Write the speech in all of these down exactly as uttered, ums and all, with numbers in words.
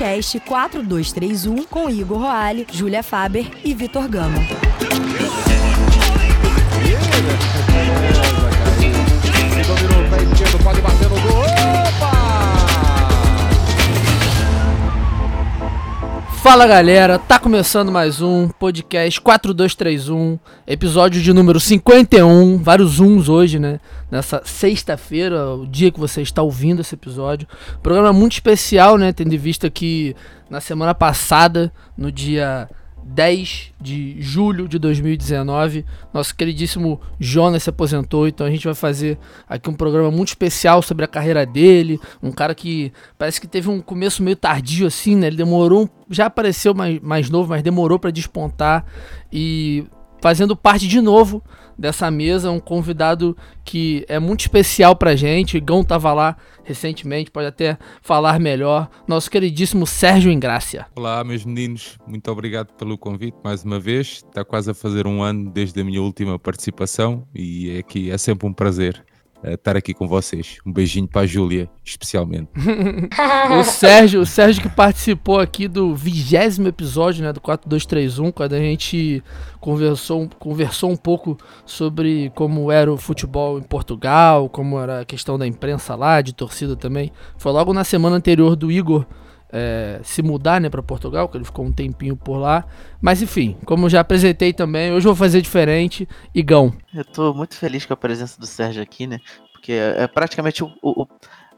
Podcast quatro dois três um com Igor Roale, Júlia Faber e Vitor Gama. Fala galera, tá começando mais um Podcast quatro dois três um, episódio de número cinquenta e um, vários uns hoje, né? Nessa sexta-feira, o dia que você está ouvindo esse episódio. Programa muito especial, né? Tendo em vista que na semana passada, no dia dez de julho de dois mil e dezenove, nosso queridíssimo Jonas se aposentou, então a gente vai fazer aqui um programa muito especial sobre a carreira dele, um cara que parece que teve um começo meio tardio assim, né? Ele demorou, já apareceu mais, mais novo, mas demorou para despontar, e fazendo parte de novo dessa mesa, um convidado que é muito especial pra gente. O Gão tava lá recentemente, pode até falar melhor, nosso queridíssimo Sérgio Engrácia. Olá meus meninos, muito obrigado pelo convite mais uma vez, está quase a fazer um ano desde a minha última participação e é, que é sempre um prazer Uh, estar aqui com vocês. Um beijinho para a Júlia, especialmente. o, Sérgio, o Sérgio que participou aqui do vigésimo episódio, né, do quatro dois três um, quando a gente conversou, conversou um pouco sobre como era o futebol em Portugal, como era a questão da imprensa lá, de torcida também. Foi logo na semana anterior do Igor É, se mudar, né, para Portugal, que ele ficou um tempinho por lá, mas enfim, como eu já apresentei também, hoje eu vou fazer diferente. Igão, eu tô muito feliz com a presença do Sérgio aqui, né, porque é praticamente o, o,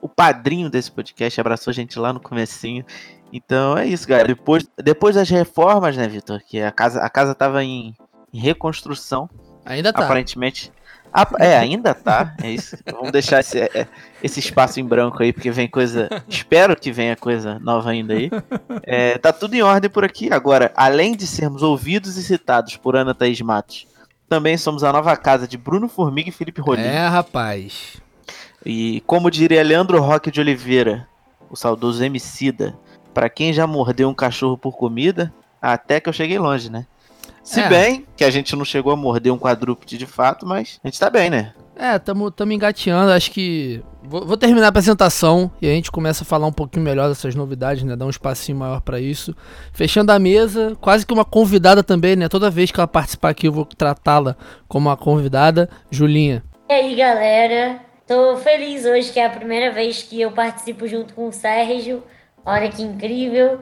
o padrinho desse podcast, abraçou a gente lá no comecinho, então é isso, galera, depois, depois das reformas, né, Vitor, que a casa, a casa tava em, em reconstrução, ainda tá, aparentemente. Ah, é, ainda tá, é isso. Vamos deixar esse, é, esse espaço em branco aí, porque vem coisa, espero que venha coisa nova ainda aí. É, tá tudo em ordem por aqui. Agora, além de sermos ouvidos e citados por Ana Thaís Matos, também somos a nova casa de Bruno Formiga e Felipe Rolim. É, rapaz. E como diria Leandro Roque de Oliveira, o saudoso Emicida, pra quem já mordeu um cachorro por comida, até que eu cheguei longe, né? Se é. bem que a gente não chegou a morder um quadrúpede de fato, mas a gente tá bem, né? É, tamo, tamo engateando, acho que... Vou, vou terminar a apresentação e a gente começa a falar um pouquinho melhor dessas novidades, né? Dar um espacinho maior pra isso. Fechando a mesa, quase que uma convidada também, né? Toda vez que ela participar aqui eu vou tratá-la como uma convidada. Julinha. E aí, galera? Tô feliz hoje que é a primeira vez que eu participo junto com o Sérgio. Olha que incrível.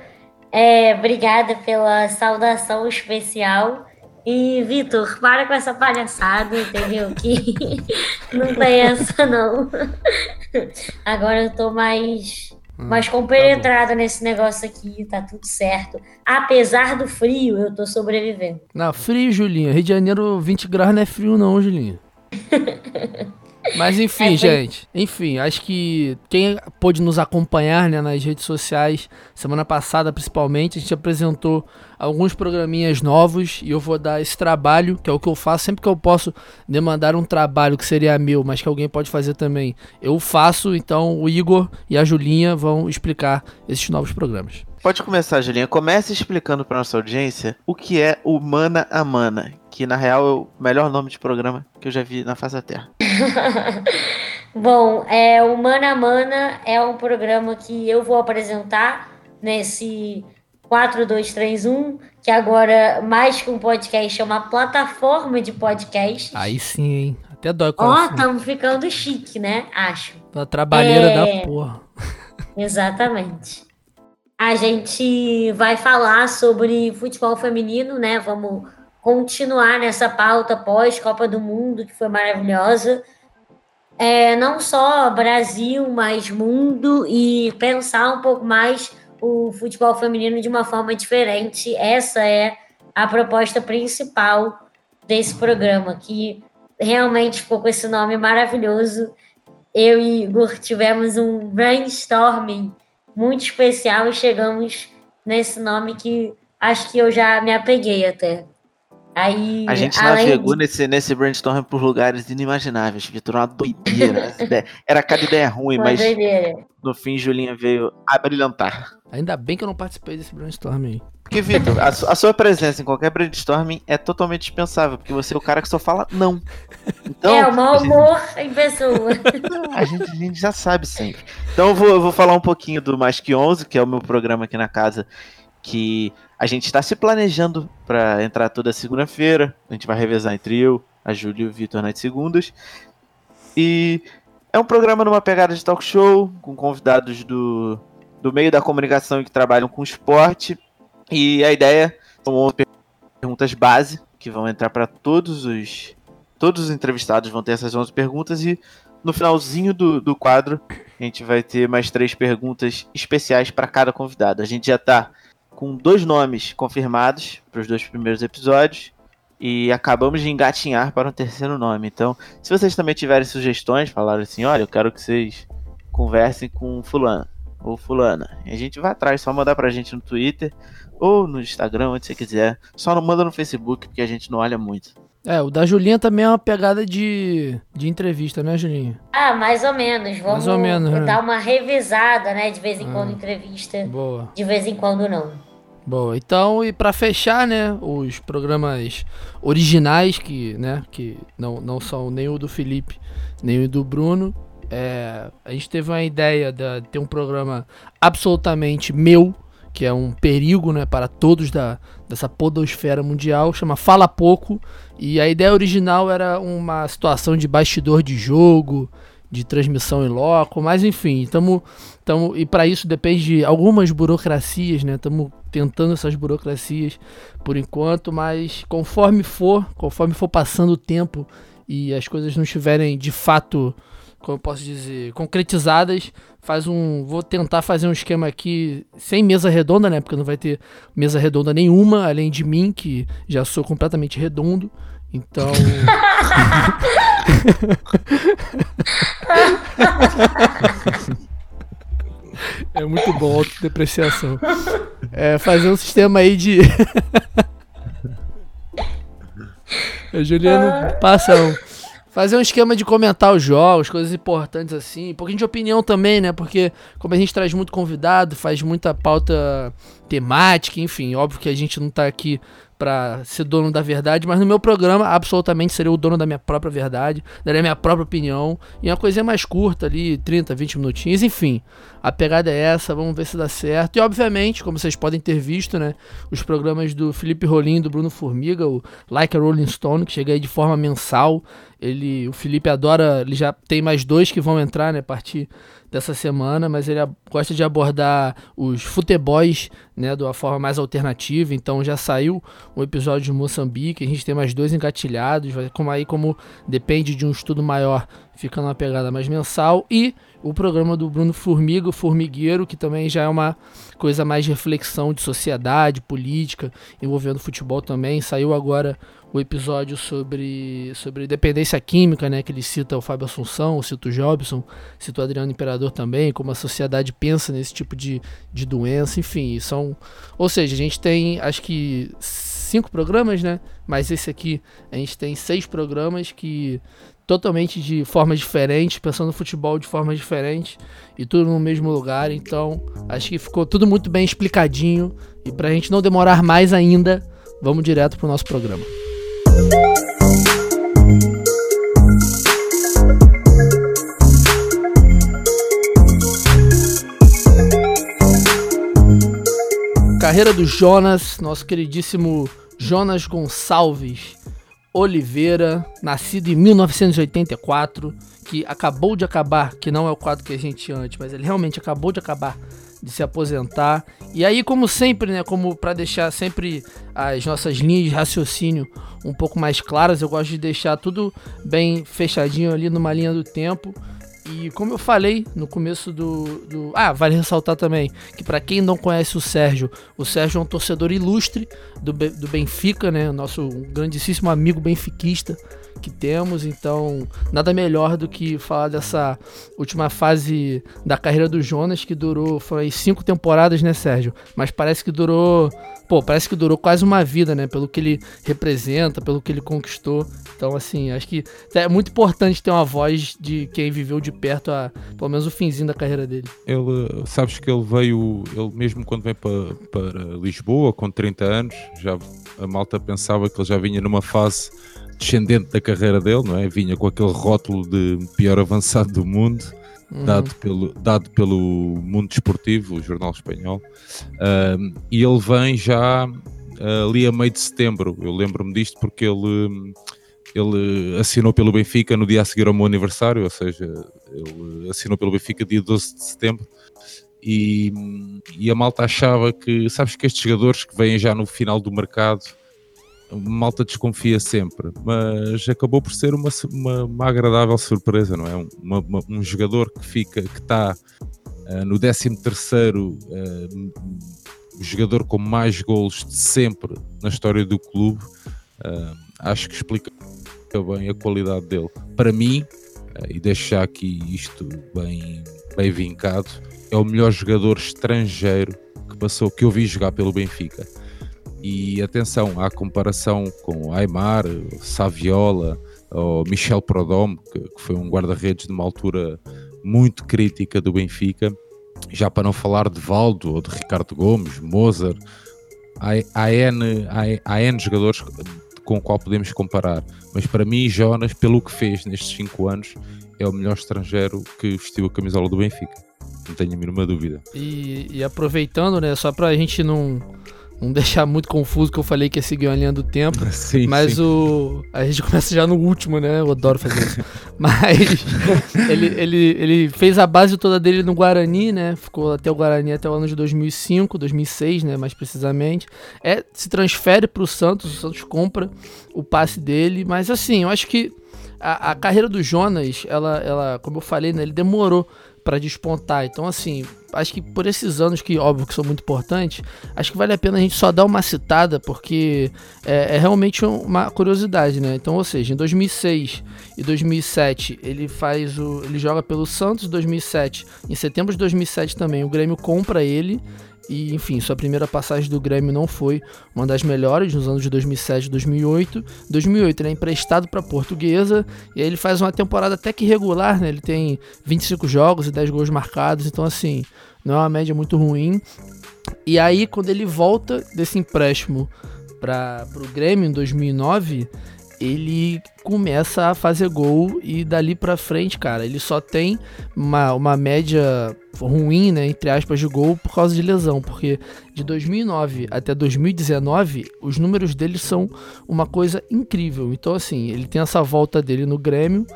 É, obrigada pela saudação especial. E, Vitor, para com essa palhaçada, entendeu? Que não tem essa, não. Agora eu tô mais, hum, mais compenetrada tá nesse negócio aqui, tá tudo certo. Apesar do frio, eu tô sobrevivendo. Não, frio, Julinha. Rio de Janeiro, vinte graus não é frio, não, Julinha. Mas enfim, é, gente, enfim, acho que quem pôde nos acompanhar, né, nas redes sociais, semana passada principalmente, a gente apresentou alguns programinhas novos e eu vou dar esse trabalho, que é o que eu faço, sempre que eu posso demandar um trabalho que seria meu, mas que alguém pode fazer também, eu faço, então o Igor e a Julinha vão explicar esses novos programas. Pode começar, Julinha. Comece explicando para nossa audiência o que é o Mana a Mana, que na real é o melhor nome de programa que eu já vi na face da Terra. Bom, é, o Mana a Mana é um programa que eu vou apresentar nesse quatro dois três um, que agora, mais que um podcast, é uma plataforma de podcasts. Aí sim, hein? Até dói com Ó, estamos ficando chique, né? Acho. Uma trabalheira é... da porra. Exatamente. A gente vai falar sobre futebol feminino, né? Vamos continuar nessa pauta pós-Copa do Mundo, que foi maravilhosa. É, não só Brasil, mas mundo, e pensar um pouco mais o futebol feminino de uma forma diferente. Essa é a proposta principal desse programa, que realmente ficou com esse nome maravilhoso. Eu e Igor tivemos um brainstorming muito especial e chegamos nesse nome que acho que eu já me apeguei até. Aí, a gente navegou de... nesse, nesse brainstorm por lugares inimagináveis, Vitor, uma doideira. Era cada ideia ruim, uma mas doideira. No fim Julinha veio abrilhantar. Ainda bem que eu não participei desse brainstorm aí. Porque, Vitor, a, a sua presença em qualquer brainstorming é totalmente dispensável, porque você é o cara que só fala não. Então, é, o mau humor gente... em pessoa. A gente, a gente já sabe sempre. Então eu vou, eu vou falar um pouquinho do Mais Que onze, que é o meu programa aqui na casa, que a gente está se planejando para entrar toda segunda-feira. A gente vai revezar entre eu, a Júlia e o Vitor nas segundas. E é um programa numa pegada de talk show, com convidados do, do meio da comunicação que trabalham com esporte. E a ideia são onze perguntas base, que vão entrar para todos os... Todos os entrevistados vão ter essas onze perguntas e no finalzinho do, do quadro a gente vai ter mais três perguntas especiais para cada convidado. A gente já está com dois nomes confirmados para os dois primeiros episódios e acabamos de engatinhar para um terceiro nome. Então, se vocês também tiverem sugestões, falaram assim, olha, eu quero que vocês conversem com fulano ou fulana, e a gente vai atrás, só mandar para a gente no Twitter ou no Instagram, onde você quiser. Só não manda no Facebook, porque a gente não olha muito. É, o da Julinha também é uma pegada de, de entrevista, né, Julinha? Ah, mais ou menos. Vamos mais ou menos, né? Dar uma revisada, né, de vez em ah, quando entrevista. Boa. De vez em quando não. Bom, então, e para fechar, né, os programas originais, que, né, que não, não são nem o do Felipe, nem o do Bruno, é, a gente teve uma ideia de ter um programa absolutamente meu, que é um perigo, né, para todos da, dessa podosfera mundial, chama Fala Pouco, e a ideia original era uma situação de bastidor de jogo, de transmissão em loco, mas enfim, tamo, tamo, e para isso depende de algumas burocracias, né, estamos tentando essas burocracias por enquanto, mas conforme for, conforme for passando o tempo e as coisas não estiverem de fato, como eu posso dizer, concretizadas, faz um, vou tentar fazer um esquema aqui sem mesa redonda, né, porque não vai ter mesa redonda nenhuma, além de mim, que já sou completamente redondo, então... É muito bom, autodepreciação. É, fazer um sistema aí de... O Juliano passa um... Fazer um esquema de comentar os jogos, coisas importantes assim, um pouquinho de opinião também, né? Porque como a gente traz muito convidado, faz muita pauta temática, enfim, óbvio que a gente não tá aqui pra ser dono da verdade, mas no meu programa absolutamente seria o dono da minha própria verdade, daria a minha própria opinião, e uma coisinha mais curta ali, trinta, vinte minutinhos, enfim, a pegada é essa, vamos ver se dá certo, e obviamente, como vocês podem ter visto, né, os programas do Felipe Rolim, do Bruno Formiga, o Like a Rolling Stone, que chega aí de forma mensal, ele, o Felipe adora, ele já tem mais dois que vão entrar, né, a partir dessa semana, mas ele gosta de abordar os futebols, né, de uma forma mais alternativa, então já saiu um episódio de Moçambique, a gente tem mais dois engatilhados, como aí como depende de um estudo maior, fica numa pegada mais mensal, e o programa do Bruno Formiga, o Formigueiro, que também já é uma coisa mais reflexão de sociedade, política, envolvendo futebol também, saiu agora o episódio sobre, sobre dependência química, né, que ele cita o Fábio Assunção, cita o Jobson, cita o Adriano Imperador também, como a sociedade pensa nesse tipo de, de doença, enfim, são, ou seja, a gente tem, acho que cinco programas, né, mas esse aqui a gente tem seis programas que totalmente de formas diferentes, pensando no futebol de formas diferentes e tudo no mesmo lugar, então acho que ficou tudo muito bem explicadinho e pra gente não demorar mais ainda, vamos direto pro nosso programa. Carreira do Jonas, nosso queridíssimo Jonas Gonçalves Oliveira, nascido em mil novecentos e oitenta e quatro, que acabou de acabar, que não é o quadro que a gente tinha antes, mas ele realmente acabou de acabar de se aposentar. E aí, como sempre, né, como para deixar sempre as nossas linhas de raciocínio um pouco mais claras, eu gosto de deixar tudo bem fechadinho ali numa linha do tempo. E como eu falei no começo do, do... Ah, vale ressaltar também que para quem não conhece o Sérgio, o Sérgio é um torcedor ilustre do, do Benfica, né? Nosso grandíssimo amigo benfiquista que temos, então nada melhor do que falar dessa última fase da carreira do Jonas, que durou, foi cinco temporadas, né, Sérgio? Mas parece que durou, pô, parece que durou quase uma vida, né, pelo que ele representa, pelo que ele conquistou. Então, assim, acho que é muito importante ter uma voz de quem viveu de perto, a, pelo menos o finzinho da carreira dele. Ele, sabes que ele veio, ele mesmo quando veio para, para Lisboa, com trinta anos, já a malta pensava que ele já vinha numa fase descendente da carreira dele, não é? Vinha com aquele rótulo de pior avançado do mundo, uhum. dado, pelo, dado pelo Mundo Desportivo, o jornal espanhol, um, e ele vem já ali a meio de setembro. Eu lembro-me disto porque ele, ele assinou pelo Benfica no dia a seguir ao meu aniversário, ou seja, ele assinou pelo Benfica dia doze de setembro, e, e a malta achava que, sabes que estes jogadores que vêm já no final do mercado, malta desconfia sempre, mas acabou por ser uma, uma, uma agradável surpresa, não é? Uma, uma, um jogador que fica, que está uh, no décimo terceiro, uh, o jogador com mais golos de sempre na história do clube, uh, acho que explica bem a qualidade dele. Para mim, uh, e deixo já aqui isto bem, bem vincado, é o melhor jogador estrangeiro que passou, que eu vi jogar pelo Benfica. E atenção, há comparação com Aymar, Saviola ou Michel Prodome, que, que foi um guarda-redes de uma altura muito crítica do Benfica, já para não falar de Valdo ou de Ricardo Gomes, Mozart, há, há, N, há, há N jogadores com o qual podemos comparar, mas para mim Jonas, pelo que fez nestes cinco anos, é o melhor estrangeiro que vestiu a camisola do Benfica, não tenho a mínima dúvida. E, e aproveitando, né, só para a gente não... Não deixar muito confuso, que eu falei que ia seguir a linha do tempo, sim, mas sim. O a gente começa já no último, né? Eu adoro fazer isso. Mas ele, ele, ele fez a base toda dele no Guarani, né? Ficou até o Guarani até o ano de dois mil e cinco, dois mil e seis, né? Mais precisamente. É, se transfere para o Santos, o Santos compra o passe dele, mas assim, eu acho que a, a carreira do Jonas, ela, ela, como eu falei, né? Ele demorou para despontar, então assim... Acho que por esses anos, que óbvio que são muito importantes, acho que vale a pena a gente só dar uma citada, porque é, é realmente uma curiosidade, né? Então, ou seja, em dois mil e seis e dois mil e sete ele faz o, ele joga pelo Santos. Em dois mil e sete, em setembro de dois mil e sete também, o Grêmio compra ele. E, enfim, sua primeira passagem do Grêmio não foi uma das melhores, nos anos de dois mil e sete e dois mil e oito. dois mil e oito, ele é emprestado para a Portuguesa, e aí ele faz uma temporada até que regular, né? Ele tem vinte e cinco jogos e dez gols marcados, então, assim, não é uma média muito ruim. E aí, quando ele volta desse empréstimo para o Grêmio, em dois mil e nove, ele começa a fazer gol, e dali pra frente, cara, ele só tem uma, uma média ruim, né, entre aspas, de gol por causa de lesão, porque de dois mil e nove até dois mil e dezenove os números dele são uma coisa incrível. Então, assim, ele tem essa volta dele no Grêmio,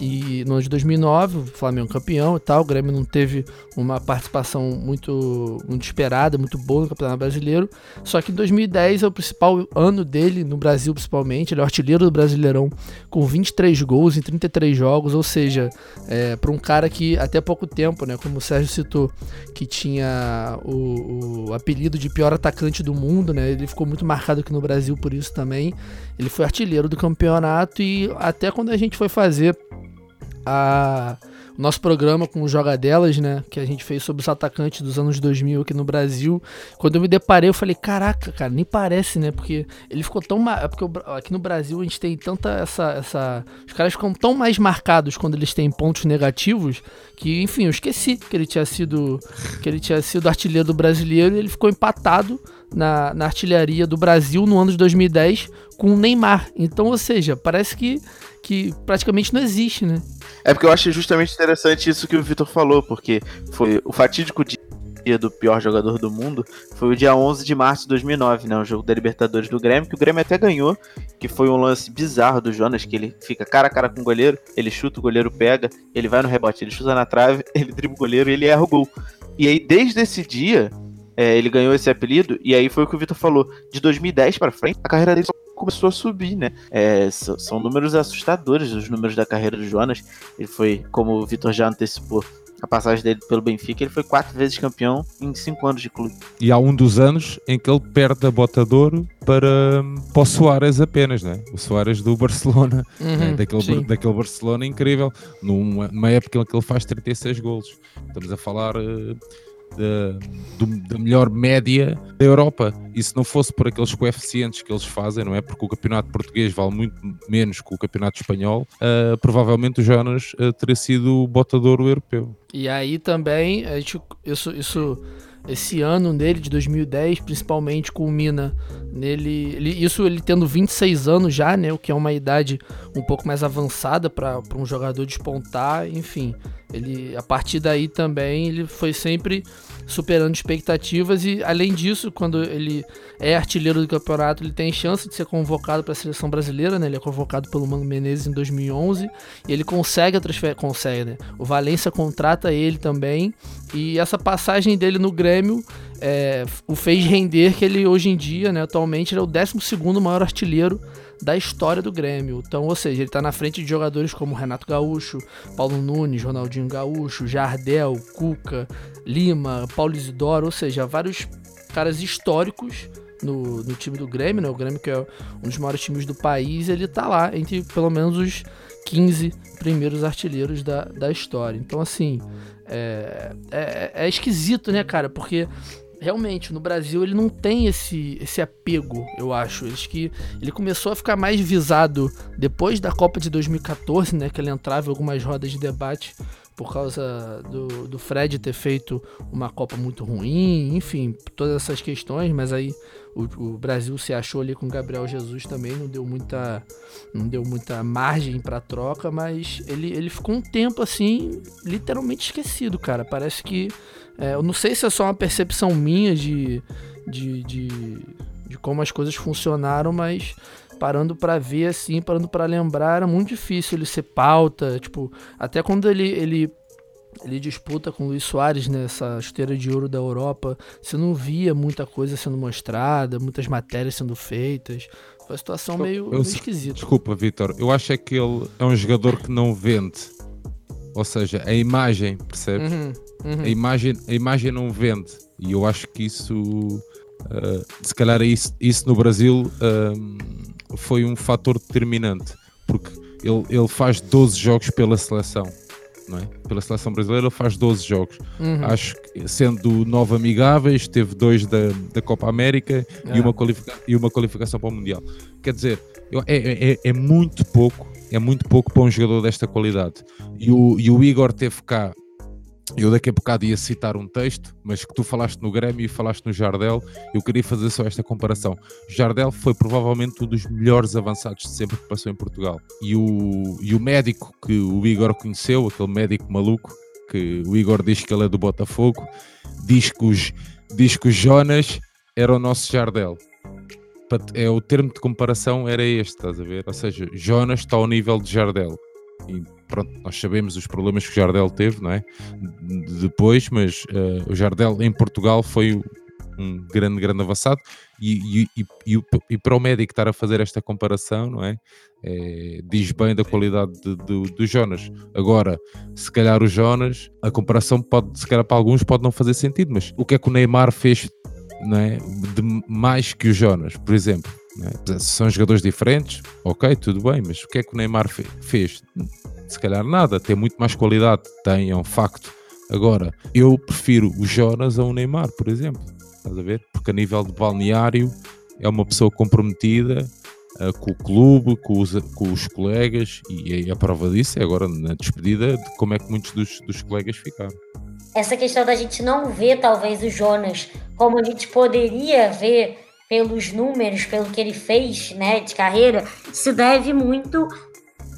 e no ano de dois mil e nove, o Flamengo campeão e tal, o Grêmio não teve uma participação muito, muito esperada, muito boa no Campeonato Brasileiro, só que em dois mil e dez é o principal ano dele, no Brasil principalmente, ele é o artilheiro do Brasileirão com vinte e três gols em trinta e três jogos, ou seja, é, para um cara que até pouco tempo, né, como o Sérgio citou, que tinha o, o apelido de pior atacante do mundo, né, ele ficou muito marcado aqui no Brasil por isso também, ele foi artilheiro do campeonato. E até quando a gente foi fazer a, o nosso programa com o Joga Delas, né, que a gente fez sobre os atacantes dos anos dois mil aqui no Brasil, quando eu me deparei eu falei, caraca, cara, nem parece, né, porque ele ficou tão, ma- porque aqui no Brasil a gente tem tanta essa, essa, os caras ficam tão mais marcados quando eles têm pontos negativos, que, enfim, eu esqueci que ele tinha sido, que ele tinha sido artilheiro do Brasileiro, e ele ficou empatado na, na artilharia do Brasil no ano de dois mil e dez com o Neymar. Então, ou seja, parece que, que praticamente não existe, né? É porque eu acho justamente interessante isso que o Vitor falou, porque foi o fatídico dia do pior jogador do mundo, foi o dia onze de março de dois mil e nove, né, o jogo da Libertadores do Grêmio, que o Grêmio até ganhou, que foi um lance bizarro do Jonas, que ele fica cara a cara com o goleiro, ele chuta, o goleiro pega, ele vai no rebote, ele chuta na trave, ele dribla o goleiro e ele erra o gol. E aí, desde esse dia, é, ele ganhou esse apelido, e aí foi o que o Vitor falou, de dois mil e dez para frente, a carreira dele só começou a subir, né? É, são, são números assustadores, os números da carreira do Jonas. Ele foi, como o Vitor já antecipou, a passagem dele pelo Benfica, ele foi quatro vezes campeão em cinco anos de clube. E há um dos anos em que ele perde a bota de ouro para, para o Soares apenas, né? O Soares do Barcelona, uhum, né? daquele, daquele Barcelona incrível, numa, numa época em que ele faz trinta e seis golos. Estamos a falar uh, da, do, da melhor média da Europa. E se não fosse por aqueles coeficientes que eles fazem, não é? Porque o campeonato português vale muito menos que o campeonato espanhol, uh, provavelmente o Jonas uh, teria sido o bota de ouro europeu. E aí também, a gente, isso, isso, esse ano dele, de dois mil e dez, principalmente culmina nele, ele, isso ele tendo vinte e seis anos já, né, o que é uma idade um pouco mais avançada para um jogador despontar, enfim. Ele, a partir daí também ele foi sempre superando expectativas e, além disso, quando ele é artilheiro do campeonato, ele tem chance de ser convocado para a seleção brasileira, né? Ele é convocado pelo Mano Menezes em dois mil e onze e ele consegue a transfer... consegue, né? O Valência contrata ele também e essa passagem dele no Grêmio é, o fez render que ele hoje em dia, né, atualmente, ele é o décimo segundo maior artilheiro da história do Grêmio. Então, ou seja, ele tá na frente de jogadores como Renato Gaúcho, Paulo Nunes, Ronaldinho Gaúcho, Jardel, Cuca, Lima, Paulo Isidoro, ou seja, vários caras históricos no, no time do Grêmio, né? O Grêmio, que é um dos maiores times do país, ele tá lá entre pelo menos os quinze primeiros artilheiros da, da história. Então, assim, é, é, é esquisito, né, cara? Porque realmente, no Brasil ele não tem esse, esse apego, eu acho. Eles que, ele começou a ficar mais visado depois da Copa de dois mil e catorze, né, que ele entrava em algumas rodas de debate por causa do, do Fred ter feito uma Copa muito ruim, enfim, todas essas questões, mas aí o, o Brasil se achou ali com o Gabriel Jesus também, não deu muita, não deu muita margem pra troca, mas ele, ele ficou um tempo assim, literalmente esquecido, cara. Parece que, é, eu não sei se é só uma percepção minha de, de, de, de como as coisas funcionaram, mas parando pra ver assim, parando pra lembrar, era muito difícil ele ser pauta, tipo, até quando ele, ele, ele disputa com o Luiz Soares nessa, né, chuteira de ouro da Europa, você não via muita coisa sendo mostrada, muitas matérias sendo feitas, foi uma situação eu, meio, eu, meio esquisita. Desculpa, Vitor, eu acho é que ele é um jogador que não vende, ou seja, a imagem, percebes? Uhum, uhum. A imagem, a imagem não vende, e eu acho que isso... Uh, se calhar isso, isso no Brasil uh, foi um fator determinante, porque ele, ele faz doze jogos pela seleção, não é? Pela seleção brasileira ele faz doze jogos, uhum. Acho que sendo nove amigáveis, teve dois da, da Copa América, ah. e, uma qualifica- e uma qualificação para o Mundial. Quer dizer, é, é, é muito pouco, é muito pouco para um jogador desta qualidade, e o, e o Igor teve cá. Eu daqui a bocado ia citar um texto, mas que tu falaste no Grêmio e falaste no Jardel, eu queria fazer só esta comparação. Jardel foi provavelmente um dos melhores avançados de sempre que passou em Portugal. E o, e o médico que o Igor conheceu, aquele médico maluco, que o Igor diz que ele é do Botafogo, diz que os, diz que o Jonas era o nosso Jardel. É, o termo de comparação era este, estás a ver? Ou seja, Jonas está ao nível de Jardel. E pronto, nós sabemos os problemas que o Jardel teve, não é? Depois, mas uh, o Jardel em Portugal foi um grande, grande avançado. E, e, e, e para o médico estar a fazer esta comparação, não é? É, diz bem da qualidade de, do, do Jonas. Agora, se calhar o Jonas, a comparação pode, se calhar para alguns pode não fazer sentido, mas o que é que o Neymar fez, não é? De mais que o Jonas, por exemplo? São jogadores diferentes, ok, tudo bem, mas o que é que o Neymar fe- fez? Se calhar nada, tem muito mais qualidade, tem, é um facto. Agora, eu prefiro o Jonas a um Neymar, por exemplo, estás a ver? Porque a nível de balneário é uma pessoa comprometida uh, com o clube, com os, com os colegas, e a prova disso é agora na despedida de como é que muitos dos, dos colegas ficaram. Essa questão da gente não ver talvez o Jonas como a gente poderia ver pelos números, pelo que ele fez, né, de carreira, se deve muito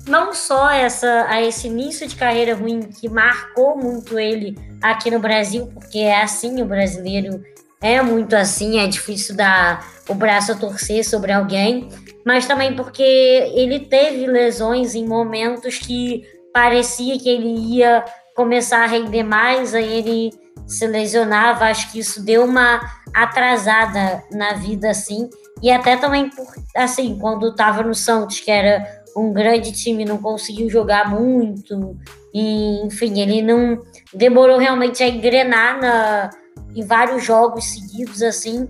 não só essa, a esse início de carreira ruim que marcou muito ele aqui no Brasil, porque é assim, o brasileiro é muito assim, é difícil dar o braço a torcer sobre alguém, mas também porque ele teve lesões em momentos que parecia que ele ia começar a render mais, aí ele se lesionava, acho que isso deu uma atrasada na vida, assim, E até também, assim, quando estava no Santos, que era um grande time, não conseguiu jogar muito, e, enfim, ele não demorou realmente a engrenar na, em vários jogos seguidos, assim,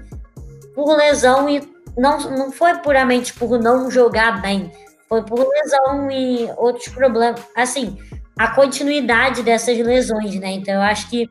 por lesão, e não, não foi puramente por não jogar bem, foi por lesão e outros problemas, assim, a continuidade dessas lesões, né? Então eu acho que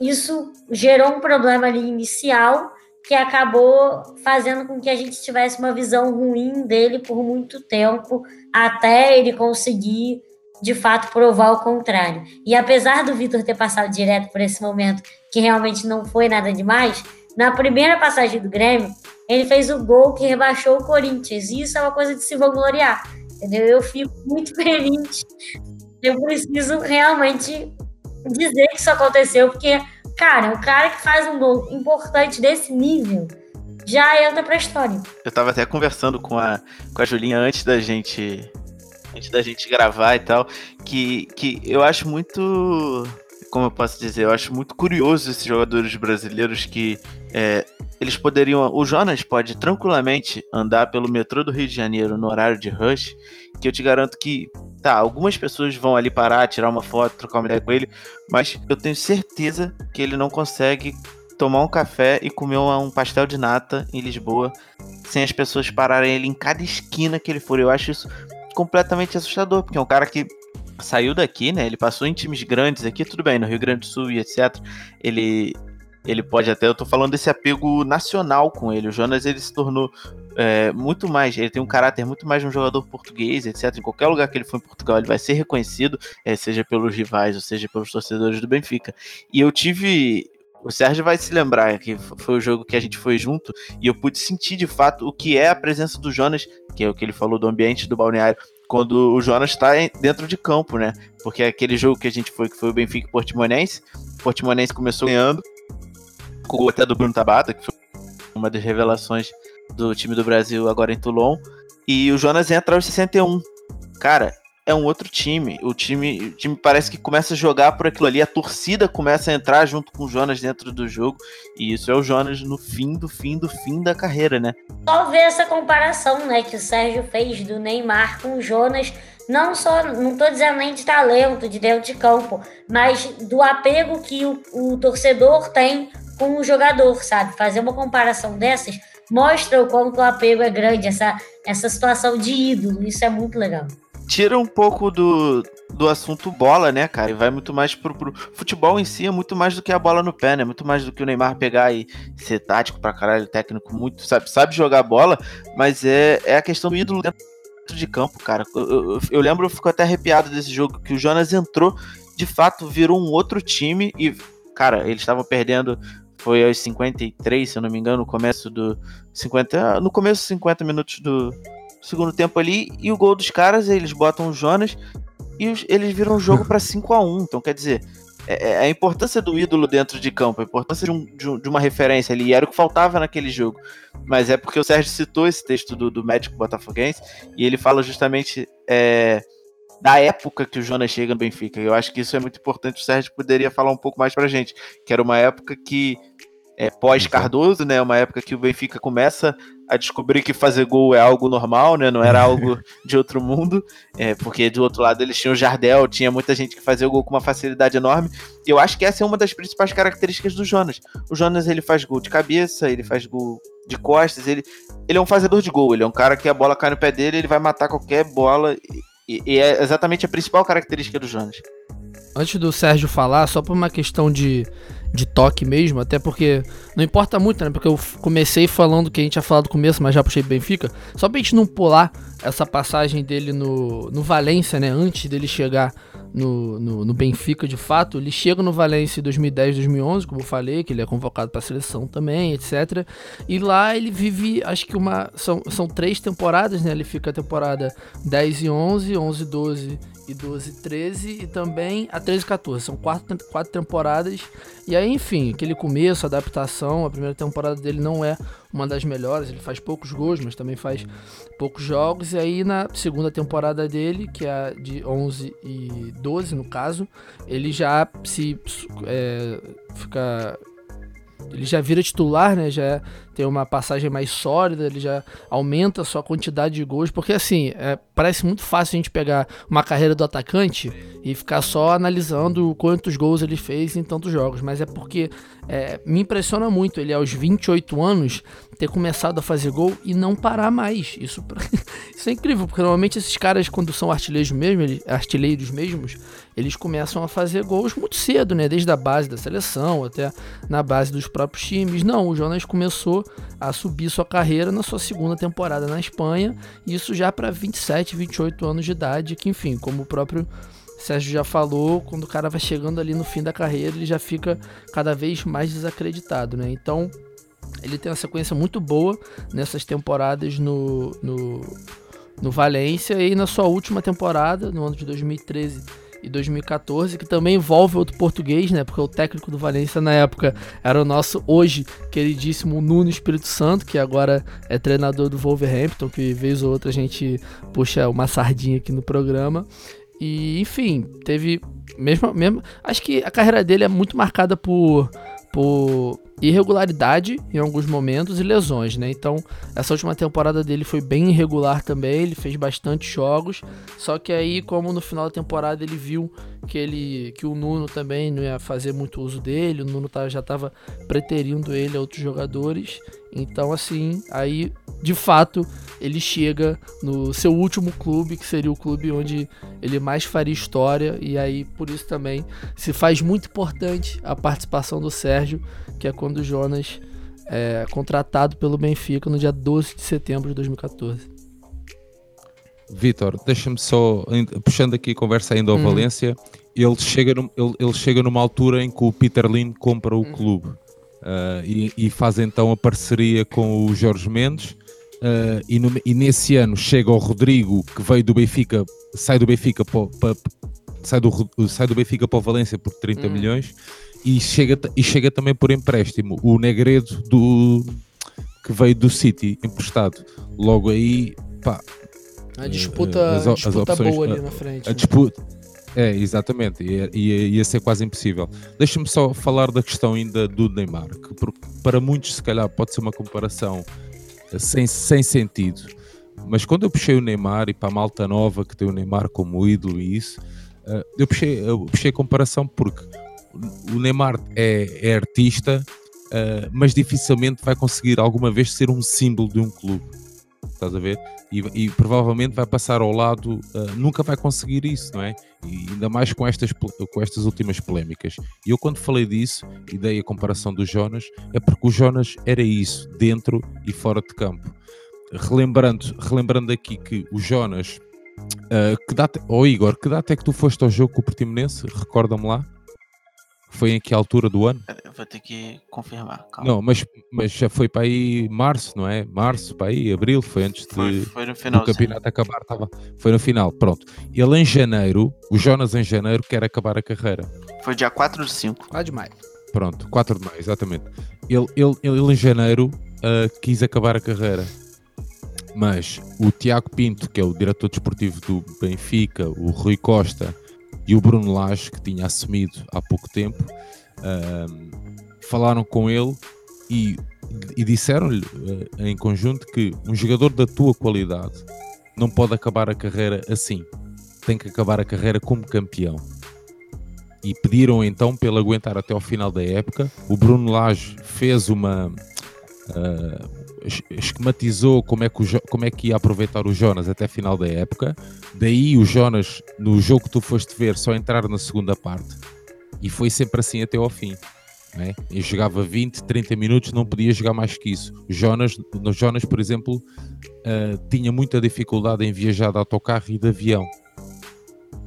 isso gerou um problema ali inicial, que acabou fazendo com que a gente tivesse uma visão ruim dele por muito tempo, até ele conseguir, de fato, provar o contrário. E apesar do Vitor ter passado direto por esse momento, que realmente não foi nada demais, na primeira passagem do Grêmio, ele fez o gol que rebaixou o Corinthians, e isso é uma coisa de se vangloriar, entendeu? Eu fico muito feliz, eu preciso realmente dizer que isso aconteceu, porque... Cara, o cara que faz um gol importante desse nível já entra pra história. Eu tava até conversando com a, com a Julinha antes da gente antes da gente gravar e tal, que, que eu acho muito... Como eu posso dizer? Eu acho muito curioso esses jogadores brasileiros que é, eles poderiam... O Jonas pode tranquilamente andar pelo metrô do Rio de Janeiro no horário de rush, que eu te garanto que, tá, algumas pessoas vão ali parar, tirar uma foto, trocar uma ideia com ele, mas eu tenho certeza que ele não consegue tomar um café e comer um pastel de nata em Lisboa sem as pessoas pararem ele em cada esquina que ele for. Eu acho isso completamente assustador, porque é um cara que saiu daqui, né? Ele passou em times grandes aqui, tudo bem, no Rio Grande do Sul e etcétera. Ele, ele pode até... Eu tô falando desse apego nacional com ele. O Jonas, ele se tornou é, muito mais... Ele tem um caráter muito mais de um jogador português, etcétera. Em qualquer lugar que ele for em Portugal, ele vai ser reconhecido, é, seja pelos rivais ou seja pelos torcedores do Benfica. E eu tive... O Sérgio vai se lembrar que foi o jogo que a gente foi junto e eu pude sentir, de fato, o que é a presença do Jonas, que é o que ele falou do ambiente do balneário, quando o Jonas está dentro de campo, né? Porque aquele jogo que a gente foi, que foi o Benfica e Portimonense, o Portimonense começou ganhando, com o gol até do Bruno Tabata, que foi uma das revelações do time do Brasil agora em Toulon, e o Jonas entra aos sessenta e um. Cara, é um outro time. O time, o time parece que começa a jogar por aquilo ali, a torcida começa a entrar junto com o Jonas dentro do jogo, e isso é o Jonas no fim do fim do fim da carreira, né? Só ver essa comparação, né, que o Sérgio fez do Neymar com o Jonas, não só, não tô dizendo nem de talento, de dentro de campo, mas do apego que o, o torcedor tem com o jogador, sabe? Fazer uma comparação dessas mostra o quanto o apego é grande, essa, essa situação de ídolo, isso é muito legal. Tira um pouco do, do assunto bola, né, cara? E vai muito mais pro, pro... Futebol em si é muito mais do que a bola no pé, né? Muito mais do que o Neymar pegar e ser tático pra caralho, técnico muito... Sabe, sabe jogar bola, mas é, é a questão do ídolo dentro de campo, cara. Eu, eu, eu lembro, eu fico até arrepiado desse jogo, que o Jonas entrou, de fato, virou um outro time e, cara, eles estavam perdendo... Foi aos cinquenta e três, se eu não me engano, no começo do... cinquenta, no começo dos cinquenta minutos do... segundo tempo ali, e o gol dos caras, eles botam o Jonas e os, eles viram o jogo para cinco a um, então quer dizer, é, é a importância do ídolo dentro de campo, a importância de, um, de, um, de uma referência ali, era o que faltava naquele jogo, mas é porque o Sérgio citou esse texto do, do médico botafoguense, e ele fala justamente é, da época que o Jonas chega no Benfica, eu acho que isso é muito importante, o Sérgio poderia falar um pouco mais pra gente, que era uma época que É, pós-Cardoso, né? Uma época que o Benfica começa a descobrir que fazer gol é algo normal, né? Não era algo de outro mundo, é, porque do outro lado eles tinham o Jardel, tinha muita gente que fazia o gol com uma facilidade enorme. E eu acho que essa é uma das principais características do Jonas. O Jonas, ele faz gol de cabeça, ele faz gol de costas, ele, ele é um fazedor de gol, ele é um cara que a bola cai no pé dele, ele vai matar qualquer bola, e, e é exatamente a principal característica do Jonas. Antes do Sérgio falar, só por uma questão de, de toque mesmo, até porque não importa muito, né? Porque eu comecei falando que a gente tinha falado no começo, mas já puxei pro Benfica. Só pra gente não pular essa passagem dele no, no Valência, né? Antes dele chegar no, no, no Benfica, de fato, ele chega no Valência em dois mil e dez, dois mil e onze, como eu falei, que ele é convocado pra seleção também, etcétera. E lá ele vive, acho que uma são, são três temporadas, né? Ele fica a temporada dez e onze, onze e doze... e doze, treze, e também a treze, catorze, são quatro, quatro temporadas, e aí, enfim, aquele começo, a adaptação, a primeira temporada dele não é uma das melhores, ele faz poucos gols, mas também faz poucos jogos, e aí na segunda temporada dele, que é a de onze e doze, no caso, ele já se é, fica... ele já vira titular, né? Já tem uma passagem mais sólida, ele já aumenta a sua quantidade de gols, porque assim, é, parece muito fácil a gente pegar uma carreira do atacante e ficar só analisando quantos gols ele fez em tantos jogos, mas é porque é, me impressiona muito ele aos vinte e oito anos ter começado a fazer gol e não parar mais. Isso, isso é incrível, porque normalmente esses caras, quando são artilheiros mesmo, eles, artilheiros mesmos, eles começam a fazer gols muito cedo, né? Desde a base da seleção até na base dos próprios times. Não, o Jonas começou a subir sua carreira na sua segunda temporada na Espanha, isso já para vinte e sete, vinte e oito anos de idade, que enfim, como o próprio Sérgio já falou, quando o cara vai chegando ali no fim da carreira, ele já fica cada vez mais desacreditado, né? Então, ele tem uma sequência muito boa nessas temporadas no, no, no Valência, e na sua última temporada, no ano de dois mil e treze e dois mil e catorze, que também envolve outro português, né? Porque o técnico do Valência na época era o nosso hoje queridíssimo Nuno Espírito Santo, que agora é treinador do Wolverhampton, que vez ou outra a gente puxa uma sardinha aqui no programa. E enfim, teve mesmo, mesmo acho que a carreira dele é muito marcada por por irregularidade em alguns momentos e lesões, né? Então, essa última temporada dele foi bem irregular também, ele fez bastante jogos, só que aí, como no final da temporada ele viu que, ele, que o Nuno também não ia fazer muito uso dele, o Nuno já estava preterindo ele a outros jogadores, então assim, aí de fato ele chega no seu último clube, que seria o clube onde ele mais faria história, e aí por isso também se faz muito importante a participação do Sérgio, que é quando o Jonas é contratado pelo Benfica no dia doze de setembro de dois mil e catorze. Vitor, deixa-me só, puxando aqui a conversa ainda ao hum. Valência, ele chega, no, ele, ele chega numa altura em que o Peter Lim compra o hum. clube uh, e, e faz então a parceria com o Jorge Mendes. Uh, e, no, e nesse ano chega o Rodrigo, que veio do Benfica, sai do Benfica para, para, sai do, sai do Benfica para o Valência por trinta hum. milhões, e chega, e chega também por empréstimo o Negredo, do, que veio do City emprestado. Logo aí, pá, a disputa, uh, as, a disputa as opções, boa ali na frente. A, a né? disputa, é, exatamente, ia, ia, ia ser quase impossível. Deixa-me só falar da questão ainda do Neymar, que por, para muitos se calhar pode ser uma comparação Sem, sem sentido, mas quando eu puxei o Neymar, e para a malta nova que tem o Neymar como ídolo e isso, eu puxei, eu puxei a comparação porque o Neymar é, é artista, mas dificilmente vai conseguir alguma vez ser um símbolo de um clube, estás a ver? E, e provavelmente vai passar ao lado, nunca vai conseguir isso, não é? E ainda mais com estas, com estas últimas polémicas. E eu, quando falei disso e dei a comparação do Jonas, é porque o Jonas era isso, dentro e fora de campo. Relembrando, relembrando aqui que o Jonas, uh, que data, oh Igor, que data é que tu foste ao jogo com o Portimonense? Recorda-me lá. Foi em que altura do ano? Eu vou ter que confirmar, calma. Não, mas, mas já foi para aí março, não é? Março, para aí, abril, foi antes de, foi, foi no final, do campeonato sim. acabar. Tava, foi no final, pronto. Ele em janeiro, o Jonas em janeiro quer acabar a carreira. Foi dia quatro de cinco. quatro de maio. Pronto, quatro de maio, exatamente. Ele, ele, ele em janeiro uh, quis acabar a carreira. Mas o Tiago Pinto, que é o diretor desportivo do Benfica, o Rui Costa... e o Bruno Lage, que tinha assumido há pouco tempo, uh, falaram com ele e, e disseram-lhe uh, em conjunto que um jogador da tua qualidade não pode acabar a carreira assim, tem que acabar a carreira como campeão. E pediram então para ele aguentar até ao final da época. O Bruno Lage fez uma... Uh, esquematizou como é, que o, como é que ia aproveitar o Jonas até a final da época. Daí o Jonas, no jogo que tu foste ver, só entrar na segunda parte, e foi sempre assim até ao fim, né? E jogava vinte, trinta minutos, não podia jogar mais que isso. O Jonas, no Jonas por exemplo, uh, tinha muita dificuldade em viajar de autocarro e de avião.